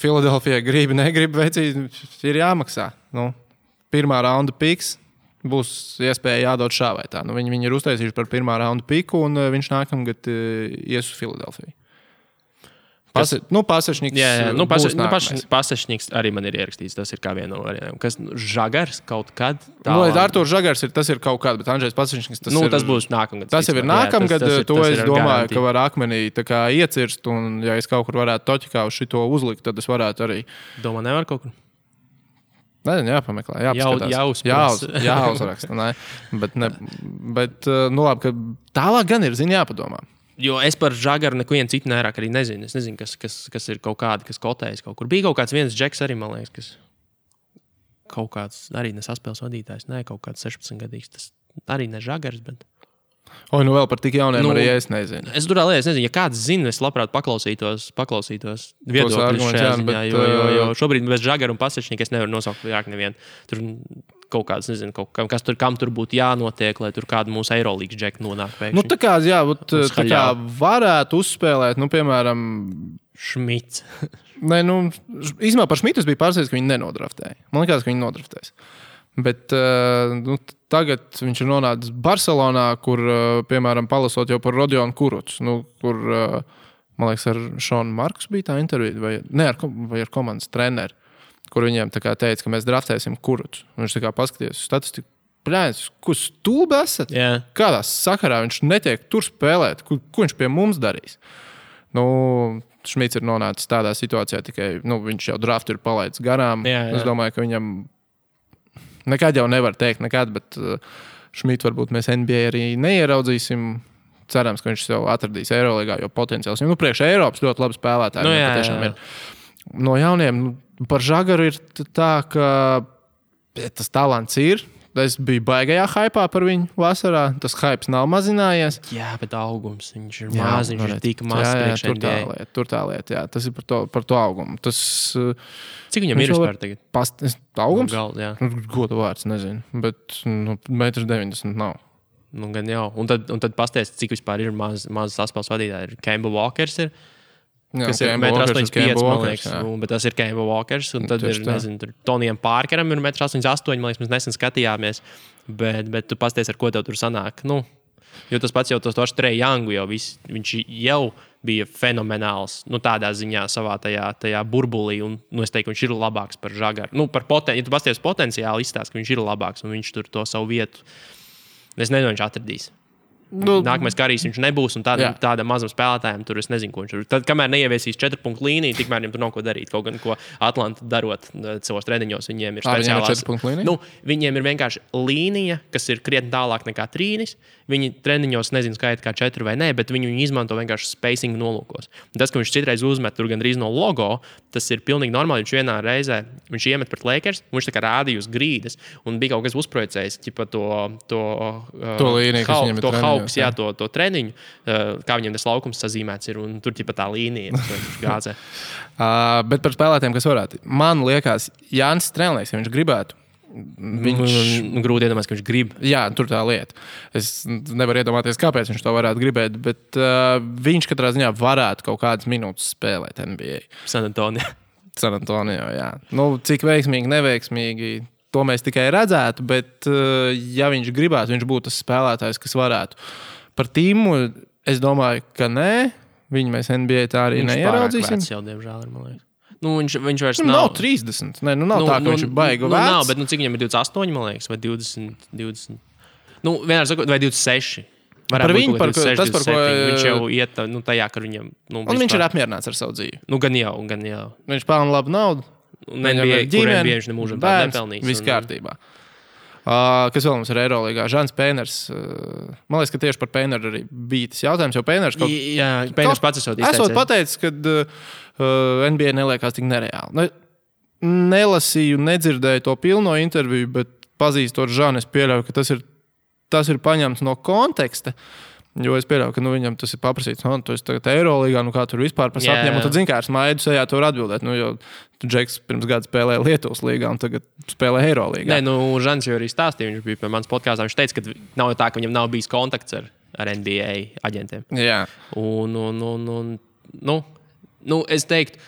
Philadelphia negrib veicīt, ir jāmaksā. Nu, pirmā raunda piks. Būs iespēja jādod šā vai tā. Nu, viņi ir uztaisījuši par pirmā raunda piku, un viņš nākamgad ies uz Filadelfiju. Pasečņiks būs nākamais. Pasečņiks arī man ir ierakstīts. Tas ir kā viena no variantiem. Kas Žagars kaut kad? Arturs Žagars ir kaut kad, bet Andžejs Pasečņiks tas būs nākamgad. Tas jau ir nākamgad. To es domāju, ka var akmenī iecirst, un ja es kaut kur varētu toķikā uz šito uzlikt, tad es varētu arī... Domā, nevar kaut kur? Nezinu, jāpameklē, jāpaskatās. Jāuzraksta, nē. Bet, nu labi, ka tālāk gan ir, zini, jāpadomā. Jo es par Žagaru nekvien citu nērāk arī nezinu. Es nezinu, kas ir kaut kādi, kas kotējas kaut kur. Bija kaut kāds viens džeks arī, man liekas, kas kaut kāds arī ne saspēles vadītājs, ne kaut kāds 16 gadīgs. Tas arī ne Žagars, bet... O, nu vēl par tik jauniem arī es nezinu. Es durā liekas nezinu. Ja kāds zina, es labprāt paklausītos viedokļus šajā ziņā, jo šobrīd bez Žagara un Pasečņika es nevaru nosaukt vairāk nevienu. Tur kaut kāds, nezinu, kam tur būtu jānotiek, lai tur kādu mūsu Eirolīgas džeku nonāk pēkšņi. Nu, tā kā, jā, tā kā varētu uzspēlēt, nu, piemēram... Šmits. Nē, nu, izmēr par Šmitus bija pārsteigts, ka viņi nenodraftēja. Man liekas, ka viņi nodraftēs. Bet nu, tagad viņš ir nonācis Barcelonā, kur, piemēram, palasot jau par Rodionu Kurucu, nu, kur, man liekas, ar Šonu Markus bija tā intervija, vai ar komandas treneri, kur viņiem tā kā teica, ka mēs draftēsim Kurucu. Viņš tā kā paskaties uz statistiku. Bļēns, kur stulbi esat? Yeah. Kādā sakarā viņš netiek tur spēlēt? Ko viņš pie mums darīs? Nu, Šmits ir nonācis tādā situācijā, tikai nu, viņš jau draftu ir palaidis garām. Yeah, yeah. Es domāju, ka viņam... Nekad jau nevar teikt nekad, bet Šmit varbūt mēs NBA arī neieraudzīsim. Cerams, ka viņš sev atradīs Eirolīgā, jo potenciāls. Nu, priekš Eiropas ļoti labi spēlētāji. No, jā, jā, jā. Ir no jauniem. Par Žagaru ir tā, ka tas talants ir. Es biju baigajā haipā par viņu vasarā. Tas haips nav mazinājies. Jā, bet augums viņš ir maz. Viņš ir tik maz priekš NBA. Tur tā lieta, jā. Tas ir par to augumu. Tas, cik viņam ir vispār tagad? Augums? Galda, jā. Goda vārds, nezinu. Bet 1,90 m nav. Nu, gan jau. Un tad pasties, cik vispār ir maz saspēles vadītāji. Kemba Walkers ir, kas ir 1,85 m, man liekas, bet tas ir Kemba Walkers, un tad ir, nezinu, Tonijam Parkeram ir 1,88 m, man liekas, mēs nesen skatījāmies, bet tu pasties, ar ko tev tur sanāk. Nu, jo tas pats jau tos Trey Youngu jau viss, viņš jau bija fenomenāls, nu, tādā ziņā savā tajā burbulī, un, nu, es teiktu, viņš ir labāks par Žagaru. Nu, ja tu pasties potenciāli izstāst, ka viņš ir labāks, un viņš tur to savu vietu, es nezinu, viņš atradīs. Nu, nākamais Karijs viņš nebūs, un tādam mazam spēlētājiem tur es nezinu, ko viņš tur. Tad, kamēr neieviesīs 4-punktu līniju, tikmēr viņam tur nav ko darīt. Kaut gan, ko Atlanta darot savos treniņos, viņiem ir speciālās. Nu, viņiem ir vienkārši līnija, kas ir krietni tālāk nekā trīnis. Viņi treniņos nezinu skaitu kā 4 vai nē, bet viņi izmanto vienkārši spacing nolūkos. Tas, ka viņš citreiz uzmet tur gandrīz no logo, tas ir pilnīgi normāli. Viņš vienā reizē viņš iemet pret Lakers, viņš tā kā rādīja uz grīdas, un bija kaut kas uzprojicējis, tipa to līniju, kas viņam ir treniņos. Jā, to treniņu, kā viņam tas laukums sazīmēts ir, un tur tipa tā līnija, viņš gāzē. Bet par spēlētājiem, kas varētu. Man liekas, Jānis Strēlnieks, ja viņš gribētu, viņš grūti iedomāties, ka viņš grib. Jā, tur tā lieta. Es nevaru iedomāties, kāpēc viņš to varētu gribēt, bet viņš katrā ziņā varētu kaut kādas minūtes spēlēt NBA. San Antonio, jā. Nu, cik veiksmīgi, neveiksmīgi, to mēs tikai redzētu, bet ja viņš gribētu, viņš būtu tas spēlētājs, kas varētu. Par tīmu es domāju, ka nē, viņu mēs NBA tā arī neieraudzīsim. Viņš pārāk vecs jau, diemžēl, ir, man liekas. Nu, viņš vairs nav 30. Nē, nav tā, ka viņš ir baiga vērts. Nav, bet cik viņam ir 28, man liekas, vai 20. Nu, vienmēr sakot, vai 26. Par viņu, tas par ko... Viņš jau iet tajā, ka viņam... Nu, viņš ir apmierināts ar savu dzīvi. Nu, gan jau. Viņš pelna labu naudu. Kuriem bija viņš nemūžam tā nepelnīs. Viss kārtībā. Kas vēl mums ir Eirolīgā? Žans Pēners. Man liekas, ka tieši par Pēneru arī bija tas jautājums, jo Pēners kaut... Jā, Pēners pats esot izteicis. Esot pateicis, ka NBA neliekās tik nereāli. Nelasīju, nedzirdēju to pilno interviju, bet pazīstot Žanu, es pieļauju, ka tas ir paņemts no konteksta, jo es pieļauju, ka viņam tas ir paprasīts, tu esi tagad Eirolīgā, kā tur vispār par sapņiem, un tad zini, kā ar smaidu sejā tu var atbildēt, jo Džeks pirms gada spēlēja Lietuvas līgā un tagad spēlē Eirolīgā. Nē, Žans jau arī stāstīja, viņš bija pie manas podkāstā, viņš teica, ka nav tā, ka viņam nav bijis kontakts ar NBA aģentiem. Jā. Un es teiktu,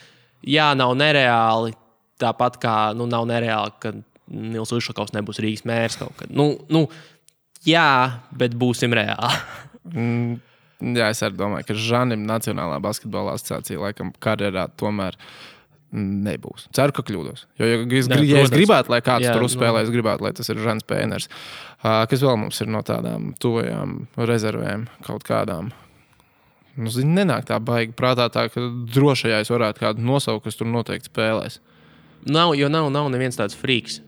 jā, nav nereāli, tāpat kā, nav nereāli, ka Nils Ušakaus nebūs Rīgas mērs kaut kad. Jā, bet būsim reāli. Jā, es arī domāju, ka Žanim Nacionālā basketbola asociācija laikam karjerā tomēr nebūs. Ceru, ka kļūdos. Jo, ja es gribētu, lai kāds tur uzspēlē, es gribētu, lai tas ir Žans Pēners. Kas vēl mums ir no tādām tuvajām rezervēm kaut kādām? Nenāk tā baigi prātā tā, ka drošajā es varētu kādu nosaukt, kas tur noteikti spēlēs. Nav, jo nav neviens tāds frīks.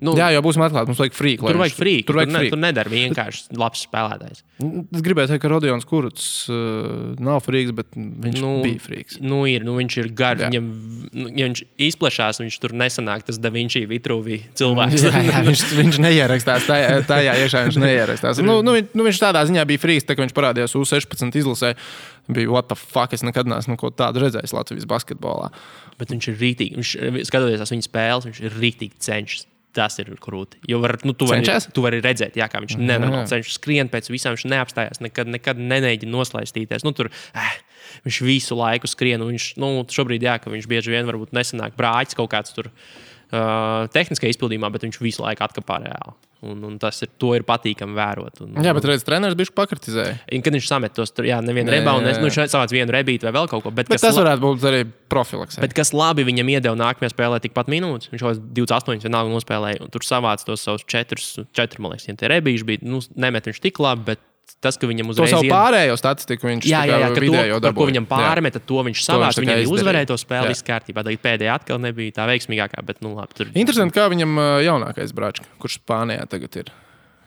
Nu, jā, jau būsim atklāti, mums vajag freak. Tur vajag freak. Tur nedara vienkārši labs spēlētājs. Es gribēju teikt, ka Rodions Kurts nav freaks, bet viņš bija freaks. Viņš ir garš. Ja viņš izplešās, viņš tur nesanāk tas Da Vinci Vitruvi cilvēks. Jā, viņš neierakstās. Tajā iešā viņš neierakstās. Viņš tādā ziņā bija freaks, tā, ka viņš parādījās U16 izlasē. Bija what the fuck, es nekad neesmu neko tādu redzējis Latvijas basketbolā. Bet viņš ir rītīgi, skatoties viņa spēles, viņš ir rītīgi cenšas. Tas ir krūti. Jo var, tu vari redzēt, jā, kā viņš nenormāli cenšas skrien pēc visām, viņš neapstājās, nekad nemēģina noslaistīties. Viņš visu laiku skrien, un viņš, šobrīd jā, ka viņš bieži vien varbūt nesanāk brāķis kaut kāds tur tehniskajā izpildījumā, bet viņš visu laiku atkapā reāli. Un to ir patīkami vērot. Jā, bet redz, treneris bišķi pakritizēja. Kad viņš samet tos, nevienu rebaudu, viņš savāc vienu rebītu vai vēl kaut ko. Bet tas varētu būt arī profilaksē. Bet kas labi viņam iedeva nākamajā spēlē tikpat minūtes, viņš jau 28 vienalga nospēlēja, un tur savāc tos savus 4, man liekas, tie rebīši bija, nemet viņš tik labi, bet tas, ka viņam uzreiz... To savu pārējo statistiku viņš video dabūja. Ko viņam pārmeta, to viņš savāc, viņam bija uzvarēja to spēli izkārtībā. Pēdējā atkal nebija tā veiksmīgākā, bet labi. Tur... Interesanti, kā viņam jaunākais brāčka, kurš Spānijā tagad ir.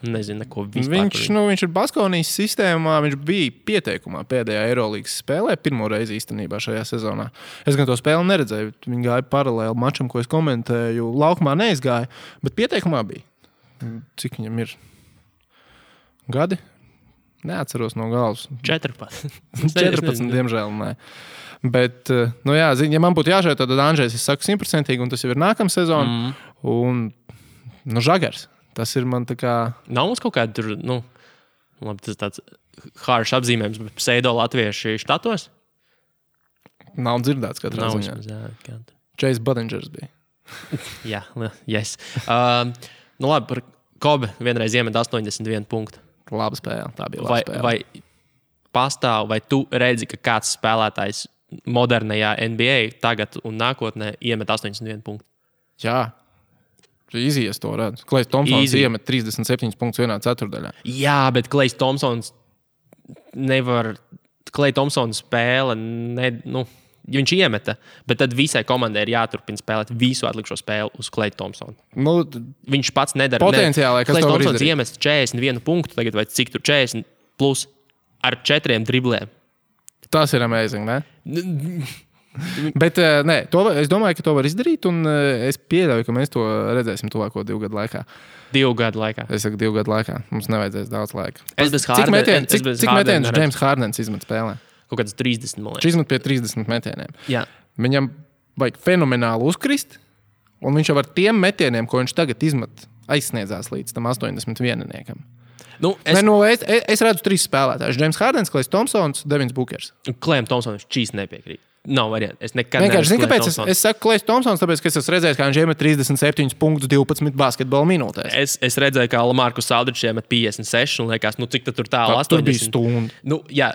Nezinu, neko vispār. Viņš ir Baskonijas sistēmā, viņš bija pieteikumā pēdējā Eirolīgas spēlē, pirmo reizi īstenībā šajā sezonā. Es gan to spēli neredzēju, viņi gāja paralēli mačam, ko es komentēju, laukumā neizgāja, bet pieteikumā bija. Cik viņam ir gadi? Neatceros no galvas. 14, diemžēl, nē. Bet, ja man būtu jāšai, tad Andžējs es saku 100%, un tas jau ir nākamā sezona. Žagars. Tas ir man tā kā... Nav mums kaut kāda tur, labi, tas tāds hāršs apzīmējums, bet pseido latvieši štatos? Nav dzirdēts katrā ziņā. James Buddingers bija. Jā, yes. Labi, Kobe vienreiz iemet 81 punktu. Laba spēle, tā bija laba spēle. Vai pastāv, vai tu redzi, ka kāds spēlētājs modernajā NBA tagad un nākotnē iemet 81 punktu? Jā, easy es to redzu. Klejs Tomsons iemet 37 punktus vienā ceturdaļā. Jā, bet Klejs Tomsons nevar... Klejs Tomsons spēle, viņš iemeta, bet tad visai komandai ir jāturpina spēlēt visu atlikušo spēli uz Klay Thompsonu. Viņš pats nedara. Potenciāli, kas to var izdarīt? Klay Thompsons iemest 41 punktu tagad, vai cik tur 40 plus ar 4 driblēm. Tas ir amazing, ne? Bet nē, es domāju, ka to var izdarīt, un es pieļauju, ka mēs to redzēsim tuvāko 2 gadu laikā. 2 gadu laikā? Es saku 2 gadu laikā. Mums nevajadzēs daudz laika. Cik metienus James Hardens izmet spēlē? Kaut kāds 30, man liekas. 30 metieniem. Jā. Viņam vajag fenomenāli uzkrist, un viņš jau ar tiem metieniem, ko viņš tagad izmet, aizsniedzās līdz tam 81-niekam. Es redzu 3 spēlētājus. James Hardens, Klejs Tomsons, Devins Bookers. Klejam Tomsonam šķīs nepiekrīt. Nav varianti. Es nekad neesmu Klejs Tomsons. Es saku Klejs Tomsons, tāpēc, ka es redzēju, kā viņš iemet 37 punktus 12 basketbola minūtēs. Es redzēju, kā Lamarcus Aldridge iemet 56 un liekas, cik tad tur tālu 80. Tur bija stunda. Jā,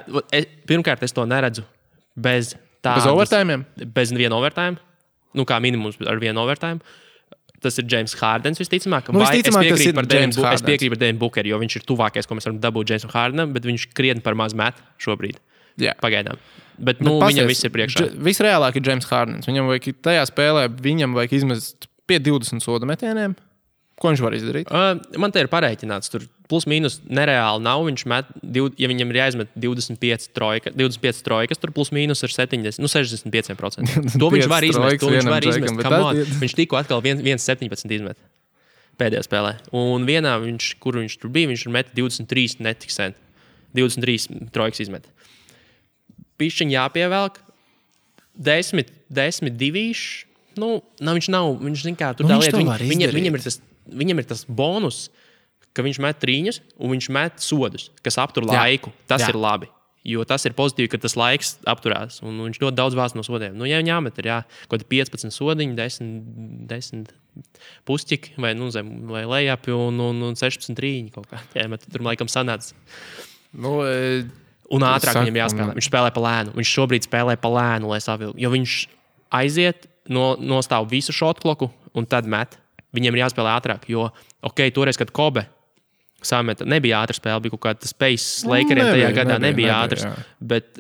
pirmkārt, es to neredzu bez tādas... Bez overtājumiem? Bez vienu overtājumu. Kā minimums ar vienu overtājumu. Tas ir James Hardens visticamāk. Es piekrītu par Devin Bookeru, jo viņš ir tuvākais, ko mēs varam dabūt Jamesu Hardenam, bet viņš krietni par maz met šobrīd. Jā. Pagaidām. Bet viņam viss ir priekšā. Visreālāk ir James Hardens. Viņam vajag tajā spēlē, viņam vajag izmest pie 20 soda metieniem. Ko viņš var izdarīt? Man te ir parēķināts. Tur plus mīnus nereāli nav. Viņš met, ja viņam ir jāizmet 25 trojkas, tur plus mīnus ir 65%. To viņš var izmest. Viņš tikko atkal 1,17 izmet pēdējā spēlē. Un vienā, kur viņš tur bija, viņš ir met 23 netiksēni. 23 trojkas izmet. Pišķiņ jāpievelk. 10 divīši. Viņš nav. Viņš zin kā, tur tā lieta. Viņam ir tas bonus, ka viņš met trīņus un viņš met sodus, kas aptur laiku. Tas ir labi, jo tas ir pozitīvi, ka tas laiks apturās un viņš ļoti daudz vāc no sodiem. Ja viņam jāmet ir, jā, kaut 15 sodiņi, 10 pusķiki vai lejāpi un 16 trīņi kaut kā. Jā, bet tur laikam sanāca. Un ātrāk viņam jāspēlē. Viņš spēlē pa lēnu. Viņš šobrīd spēlē pa lēnu, lai savilgu. Jo viņš aiziet, nostāv visu šotkloku un tad met. Viņiem ir jāspēlē ātrāk, jo, toreiz, kad Kobe Sameta nebija ātra spēle, bija kaut kāda space Lakeriem tajā gadā nebija ātras, bet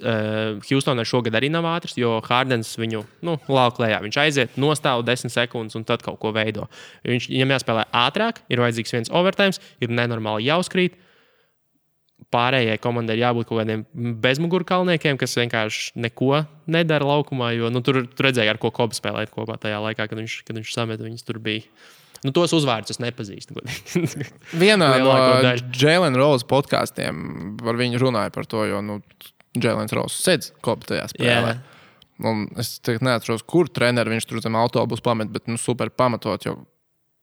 Houstonai šogad arī nav ātras, jo Hardens viņu, lauklējā, viņš aiziet, nostāv 10 sekundes un tad kaut ko veido. Viņš, viņam jāspēlē ātrāk, ir vajadzīgs viens overtimes, ir nenormāli jāuzkrīt. Pārējai komandai jābūt kaut kādiem bezmugurkalniekiem, kas vienkārši neko nedara laukumā, jo tur redzēja, ar ko Kobe spēlēt kopā tajā laikā, kad viņš sameta, viņus tur bija. Tos uzvārdus es nepazīstu. Vienā no Jalen Rose podkastiem par viņu runāja par to, jo Jalen Rose sedz Kobe tajā spēlē. Yeah. Un es tagad neatceros, kur treneri viņš tur zem autobusu pamet, bet super pamatot, jo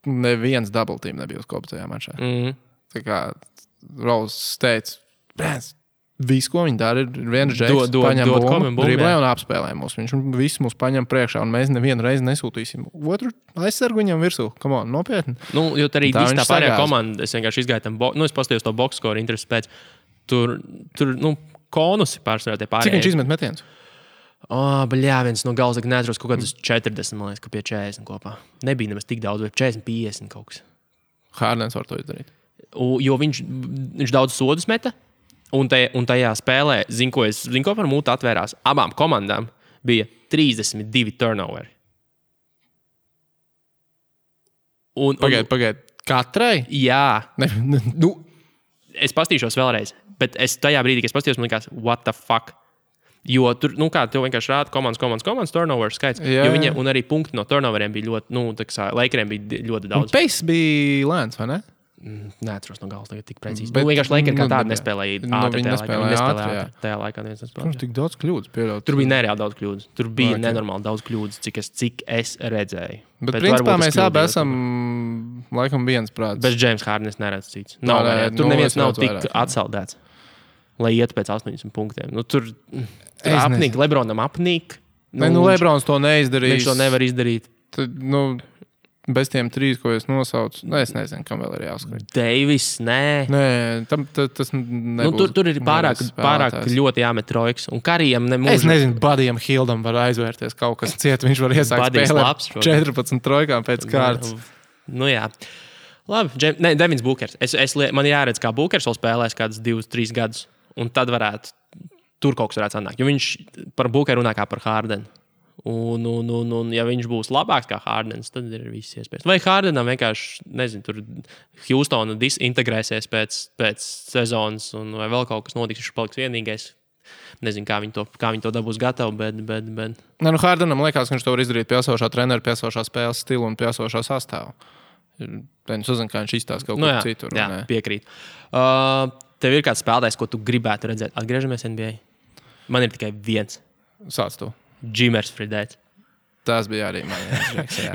neviens double team nebija uz Kobe tajā mačā. Mm-hmm. Tā kā Rose teica, visu, ko viņi dara, ir viens džeks, paņem bumbu, driblē un apspēlē mūs. Viņš visu mūs paņem priekšā, un mēs nevienu reizi nesūtīsim otru aizsargu viņam virsū. Come on, nopietni. Jo arī viss tā pārējā komanda, es vienkārši izgāju tam, es paskatījos to box score interesi pēc, tur konusi pārsvarā tie pārējie. Cik viņš izmet metienus? Viens no galvas neatros kaut kādas 40, man liekas, ka pie 40 kopā. Nebija nemaz tik daudz, vai 40-50 kaut kas. Hardens var to izdarīt. Jo viņš daudz sodus meta, un tajā spēlē, zinu, ko par mūtu atvērās, abām komandām bija 32 turnoveri. Pagaid, katrai? Jā. Es pastīšos vēlreiz, bet es tajā brīdī, kad es pastīšos, man likās, what the fuck? Jo tur, tev vienkārši rāda komandas, turnoveru skaits. Jo viņiem, un arī punkti no turnoveriem bija ļoti, Lakeriem bija ļoti daudz. Un pace bija lēns, vai ne? Neatceros no galvas tagad tik precīzi. Vienkārši Lakers kā tāda nespēlēja ātri. Tajā laikā neviens nespēlēja. Tur tik daudz kļūdas pieļauts. Tur bija nereāli daudz kļūdas. Tur bija nenormāli daudz kļūdas, cik es redzēju. Bet principā mēs abi esam laikam viens prāts. Bez James Hardena neredzu cits. Tur neviens nav tik atsaldēts, lai iet pēc 80 punktiem. Tur apnīk, LeBronam apnīk. LeBrons to neizdarīs. Viņš to nevar izdarīt. Bez tiem 3, ko es nosaucu, es nezinu, kam vēl ir jāuzskrīt. Davis, nē, tas nebūs. Tur ir pārāk ļoti jāmet trojks. Un Karijam nemūžu. Es nezinu, Badijam Hildam var aizvērties kaut kas ciet. Viņš var iesākt spēlēt 14 trojkām pēc kārtas. Jā. Labi, Devins Bookers. Man jāredz, kā Bookers vēl spēlēs kādus 2-3 gadus. Un tad tur kaut kas varētu sanākt. Jo viņš par Bookeru runā kā par Hardenu. Un ja viņš būs labāks kā Hardens, tad ir viss iespējas. Vai Hardenam vienkārši, tur Houstonu disintegrēsies pēc sezonas, un vai vēl kaut kas notiks, viņš paliks vienīgais. Nezinu, kā viņi to dabūs gatavu, bet... Hardenam liekas, ka viņš to var izdarīt piesošā trenera, piesošā spēles stilu un piesošā sastāvu. Viņš uzzina, kā viņš izstās kaut kur citur. Jā, piekrīt. Tev ir kāds spēlētājs, ko tu gribētu redzēt? Atgriežamies NBA? Man ir tikai viens. Sāc tu. Džimers Fridēts. Tas bija arī mans.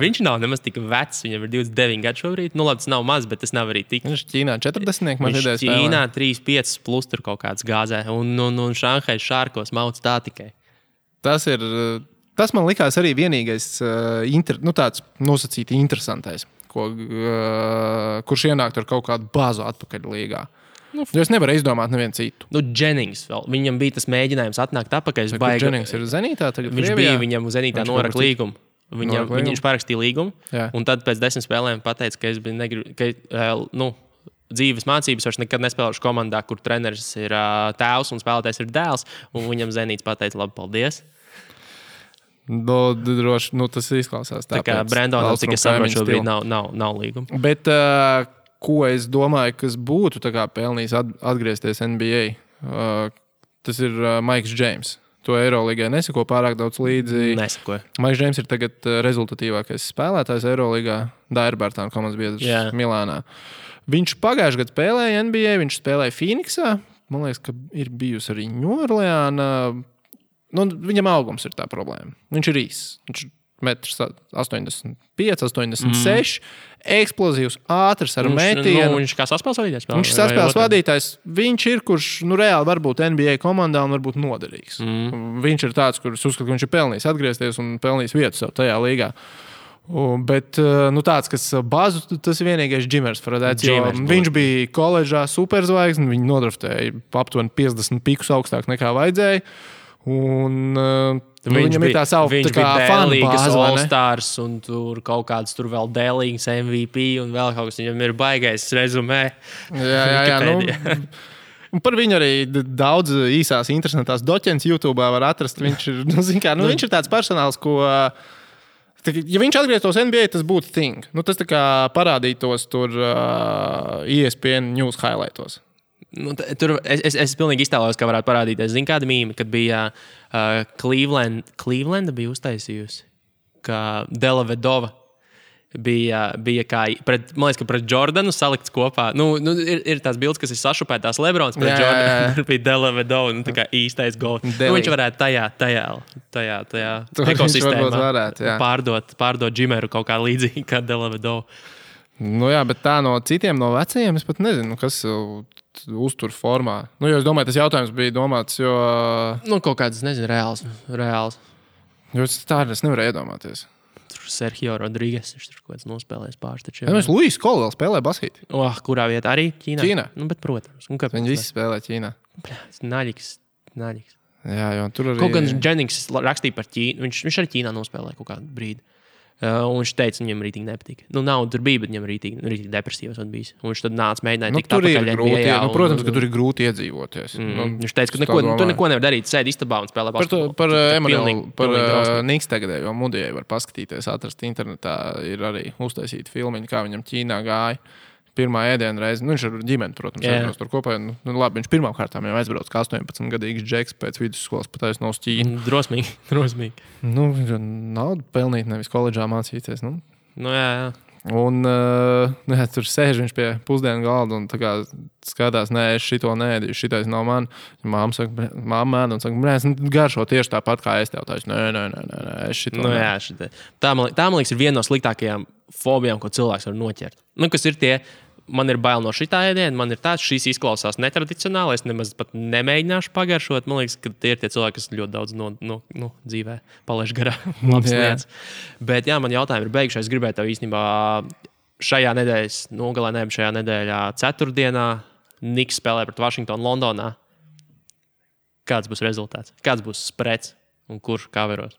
Viņš nav nemaz tik vecs, viņam ir 29 gadu šobrīd. Labi, tas nav maz, bet tas nav arī tik. Viņš Ķīnā 40, man idejas spēlē. Ķīnā 3-5 plus tur kaut kāds gāzē. Un Šanhai Šārkos mauc tā tikai. Tas man likās arī vienīgais tāds nosacīti interesantais, kurš ienākt ar kaut kādu bāzu atpakaļ līgā. Jo es nevaru izdomāt nevienu citu. Jennings vēl. Viņam bija tas mēģinājums atnākt atpakaļ. Jennings ir Zenītā tagad? Viņš bija viņam Zenītā noraka līgumu. Viņš parakstīja līgumu. Jā. Un tad pēc 10 spēlēm pateica, ka es biju dzīves mācības vairs nekad nespēlēšu komandā, kur treneris ir tēvs un spēlētājs ir dēls. Un viņam Zenīts pateica, labi, paldies. Droši, tas izklausās. Tā kā Brandonam, cik es saprotu, šobrīd nav līguma. Bet... ko es domāju, kas būtu pelnījis atgriezties NBA. Tas ir Maiks Džeims. To Eirolīgai neseko pārāk daudz līdzi. Nesekoja. Maiks Džeims ir tagad rezultatīvākais spēlētājs Eirolīgā. Dairbērtāna komandas biedrs Milānā. Viņš pagājušajā gadā spēlēja NBA, viņš spēlēja Fīniksā. Man liekas, ka ir bijusi arī New Orleans. Viņam augums ir tā problēma. Viņš ir īss. Viņš 1,85 m, 86 m, eksplozīvs, ātrs ar metienu. Viņš kā saspēles vadītājs? Viņš saspēles vadītājs. Viņš ir, kurš reāli var būt NBA komandā un var būt noderīgs. Viņš ir tāds, kurš uzskata, ka viņš ir pelnījis atgriezties un pelnījis vietu sev tajā līgā. Bet tāds, kas bazu, tas ir vienīgais Džimers Fredēts. Viņš bija koledžā superzvaigzne, viņi nodraftēja aptuveni 50 pikus augstāk nekā vajadzēja. Un Nu, viņam ir tā savu fanbāze, All-Stars un tur kaut kāds tur vēl Dēlīgs, MVP un vēl kaut kas. Viņam ir baigais rezumē. Jā, nu... Un par viņu arī daudz īsās interesantās doķens YouTube'ā var atrast. Viņš ir, viņš ir tāds personāls, ko... Ja viņš atgrieztos NBA, tas būtu thing. Nu, tas tā kā parādītos tur ESPN news highlightos. Nu, tur es pilnīgi iztēlojos, kā varētu parādīties. Zini kāda mīme, kad bija Clevelanda bija uztaisījusi, ka Delavedova bija kā pret Jordanu salikts kopā. Nu ir tās bildes, kas ir sašupētās LeBrons pret Jordanu. Tur bija Delavedova, tā kā īstais goals. Nu, viņš varētu tajā ekosistēmā varētu, pārdot Džimeru kaut kā līdzīgi kā Delavedova. Nu jā, bet tā no citiem, no vecajiem, es pat nezinu, kas uztur formā. Nu, jo es domāju, tas jautājums bija domāts, jo... Nu, kaut kāds, nezinu, reāls. Jo tā arī es nevaru iedomāties. Tur Sergio Rodrigues, viņš tur kaut kāds nospēlēs pārstačiem. Ja, mēs Luis Cole vēl spēlē basīti. Kurā vietā? Arī Ķīnā? Ķīnā. Nu, bet protams. Viņi visi spēlē Ķīnā. Naļiks. Jā, jo tur arī... Kaut gan Jennings rakstīja par Ķīnu. Viņš arī Ķīnā nospēlē kaut kādu brīdi. Un viņš teica, viņam rītīgi nepatika. Nu, nav, tur bija, bet viņam rītīgi depresīvas atbīs. Un viņš tad nāca, mēģināja tikt apakaļ NBA. Nu, protams, ka tur ir grūti iedzīvoties. Viņš teica, ka neko nevar darīt. Sēdi istabā un spēlē basketbolu. Par Niks tagadējo Mudijai var paskatīties, atrast internetā. Ir arī uztaisīta filmiņa, kā viņam Ķīnā gāja. Pirmā ēdiena reize. Nu, viņš ar ģimeni, protams, aizbrauc tur kopā. Nu, labi, viņš pirmām kārtām jau aizbrauc kā 18-gadīgs džeks pēc vidusskolas pataisno uz Ķīnu. Drosmīgi. Nu, naudu pelnīt, nevis koledžā mācīties. Nu jā. Un tur sēž viņš pie pusdienu galda un tā kā skatās, nē, es šito neēdīju, šitais nav man. Māma ēd un saka, nē, es garšo tieši tāpat, kā es tev taisu. Nē, es šito neēdu. Tā, man liekas, ir viena no sliktākajām fobijām, ko cilvēks var noķert. Nu, kas ir tie... Man ir bail no šitā ēdiena, man ir tāds, šīs izklausās netradicionāli, es nemaz pat nemēģināšu pagaršot. Man liekas, ka tie ir tie cilvēki, kas ļoti daudz no dzīvē palaiž garā. Labs lietas. Bet jā, man jautājumi ir beiguši. Es gribēju tev īstenībā šajā nedēļā, ceturtdienā, Niks spēlē pret Vašingtonu Londonā. Kāds būs rezultāts? Kāds būs spreds? Un kurš kaveros?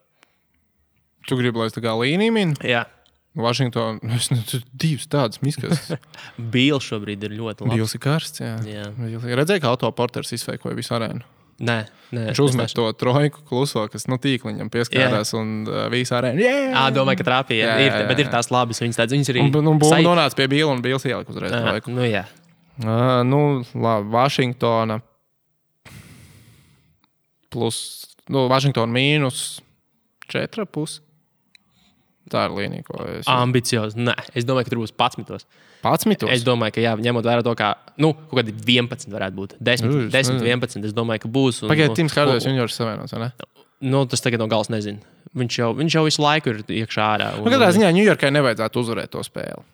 Tu gribi, lai es tā kā līniju minu? Jā. Vašington, es nezinu, divas tādas miskas. Bīls šobrīd ir ļoti labs. Bīls ir karsts, jā. Redzēji, ka autoporters izfēkoja visu arēnu? Nē. Viņš uzmet to trojku kluso, kas tīkliņam pieskārās un visu arēnu. Domāju, ka trāpīja. Bet ir tās labas. Viņas arī... Būma nonāca pie Bīla un Bīls ielika uzreiz trojku. Nu, jā. Labi, Vašingtona plus... Vašingtona mīnus 4,5. Tā ir līnija, ko es... Ambiciozi, nē. Es domāju, ka tur būs 11. 11? Es domāju, ka jā, ņemot vērā to, kā... kaut kādi 11 varētu būt. 10, 11, es domāju, ka būs. Pagaidiet, Tims Hardovs juniors savienots, vai ne? Tas tagad no galas nezinu. Viņš jau visu laiku ir iekšā ārā. Katrā ziņā Ņujorkai nevajadzētu uzvarēt to spēli.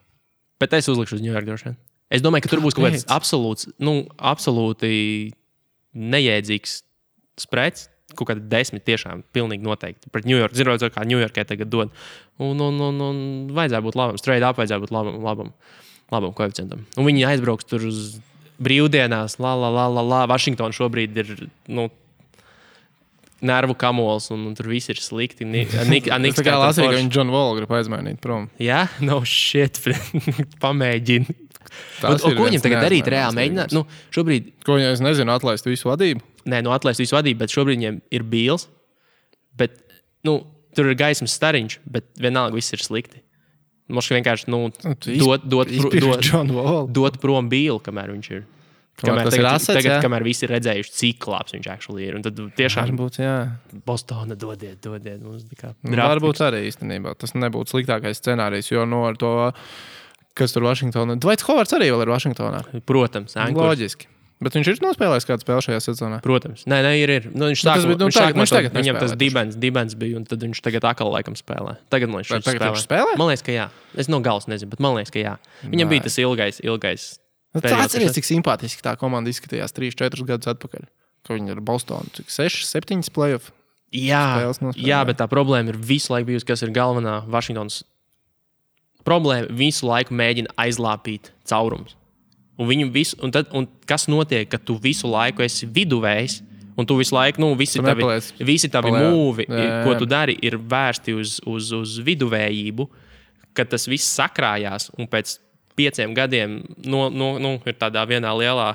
Bet es uzlikšu uz Ņujorku droši vien. Es domāju, ka tur būs kaut kāds absolūti nejēdzīgs spreds. Kaut kādi 10 tiešām pilnīgi noteikti pret Ņujorku. Zinot, kā Ņujorkai tagad dod. Un vajadzētu būt labam. Straight up vajadzētu būt labam koeficientam. Un viņi aizbrauks tur uz brīvdienās. Vašingtona šobrīd ir, nervu kamols un tur viss ir slikti. Es tā kā lasīju, ka viņi John Wall grib aizmainīt prom. Jā? No shit. Pamēģini. Ko viņam tagad darīt reāli? Mēģināt? Šobrīd... Ko viņam, es nezinu, atlaist visu vadību? Nē, atlaist visu vadību, bet šobrīd viņiem ir Bīls. Bet, tur ir gaismas stariņš, bet vienalga viss ir slikti. Moši vienkārši, dot prom Bīlu, kamēr viņš ir. Kamēr tas ir asets, tagad, kamēr visi ir redzējuši, cik labs viņš actually ir. Un tad tiešām varbūt, Bostona dodiet. Varbūt arī īstenībā. Tas nebūtu sliktākais scenārijs, jo ar to, kas tur Vašingtonā... Dvaits Hovards arī vēl ir Vašingtonā. Protams. Loģiski. Bet viņš ir nospēlējis kādu spēli šajā sezonā? Protams. Nē, ir. Viņš tagad viņam tas dibens bija, un tad viņš tagad atkal laikam spēlē. Tagad man liekas, viņš spēlē? Man liekas, ka jā. Es no galas nezinu, bet man liekas, ka jā. Viņam bija tas ilgais. Atceries, cik simpātiski tā komanda izskatījās 3-4 gadus atpakaļ, ka viņi ir Bostonu. Cik 6-7 play-off? Jā, bet tā problēma ir visu laiku bijusi, kas ir galvenā Vašingtonas problēma. Visu laiku mēģina aizlāpīt caurumus. Un kas notiek, ka tu visu laiku esi viduvējs un tu visu laiku, nu, visi tavi mūvi, ko tu dari, ir vērsti uz viduvējību, ka tas viss sakrājās, un pēc 5 gadiem ir tādā vienā lielā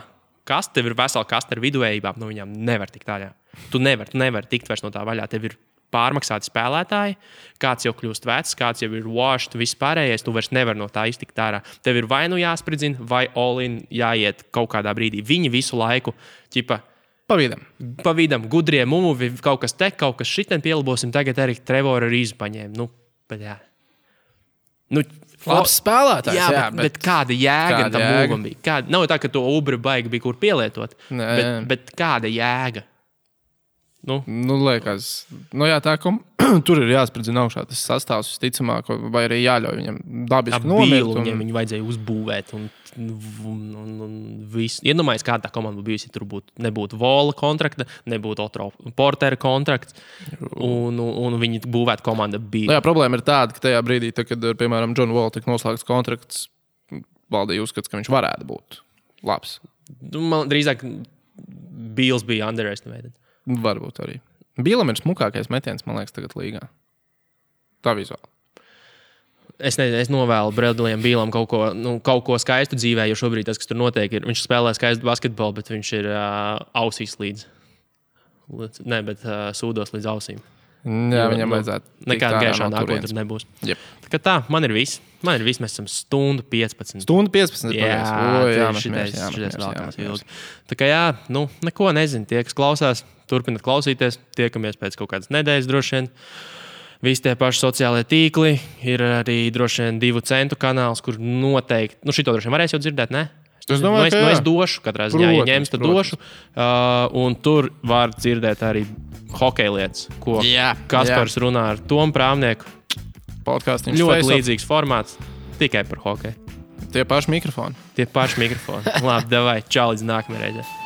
kaste, tev ir vesela kaste ar viduvējībām, no viņām nevar tikt tāļā. Tu nevar tikt vairs no tā vaļā, tev ir pārmaksāti spēlētāji, kāds jau kļūst vecs, kāds jau ir washed, vispārējais, tu vairs nevar no tā iztikt ārā. Tev ir vai nu jāspridzina, vai all-in jāiet kaut kādā brīdī. Viņi visu laiku, ķipa, pavidam, gudrie mumuvi, kaut kas te, kaut kas šitiem pielabosim, tagad arī Trevora Rīzu paņēma. Nu, bet jā. Labs spēlētājs, bet kāda jēga tam mūvam bija? Nav tā, ka to Ubra baigi bija, kur pielietot, bet kāda jēga? Nu, liekas, tā kā tur ir jāspridzina augšā tas sastāvs visticamāk, vai arī jāļauj viņam dabiski nomirt. Viņu vajadzēja uzbūvēt un visu. Iedomājies, kāda tā komanda bijusi, tur nebūtu Vola kontrakta, nebūtu Otro Portera kontrakts, un viņi būvētu komanda bija. Jā, problēma ir tāda, ka tajā brīdī, kad, piemēram, John Wall tika noslēgts kontrakts, valdīja uzskats, ka viņš varētu būt labs. Man drīzāk Bīls bija underestimated. Varbūt arī. Bīlam ir smukākais metiens, man liekas, tagad līgā. Tā vizuāli. Es novēlu Bradleyam Bīlam kaut ko skaistu dzīvē, jo šobrīd tas, kas tur notiek, ir, viņš spēlē skaistu basketbolu, bet viņš ir ausīs sūdos līdz ausīm. Jā, viņam vajadzētu nekāda gaišā nākotnes nebūs. Yep. Tā, man ir viss, mēs esam 1:15. 1:15? Jā, šitais vēlkās ilgi. Tā kā jā, neko nezinu. Tie, kas klausās, turpināt klausīties. Tiekamies pēc kaut kādas nedēļas droši vien. Visi tie paši sociālie tīkli. Ir arī droši vien 2 centu kanāls, kur noteikti... Šito droši vien varēs jau dzirdēt, ne? Es došu, katrā ziņā, ja ņems, tad došu. Un tur var dzirdēt arī hokeja lietas, ko Kaspars runā ar Tomu Prāvnieku. Podcastiņš ļoti līdzīgs formāts, tikai par hokeju. Tie paši mikrofoni. Labi, davai, čau, līdz nākamajai reizē.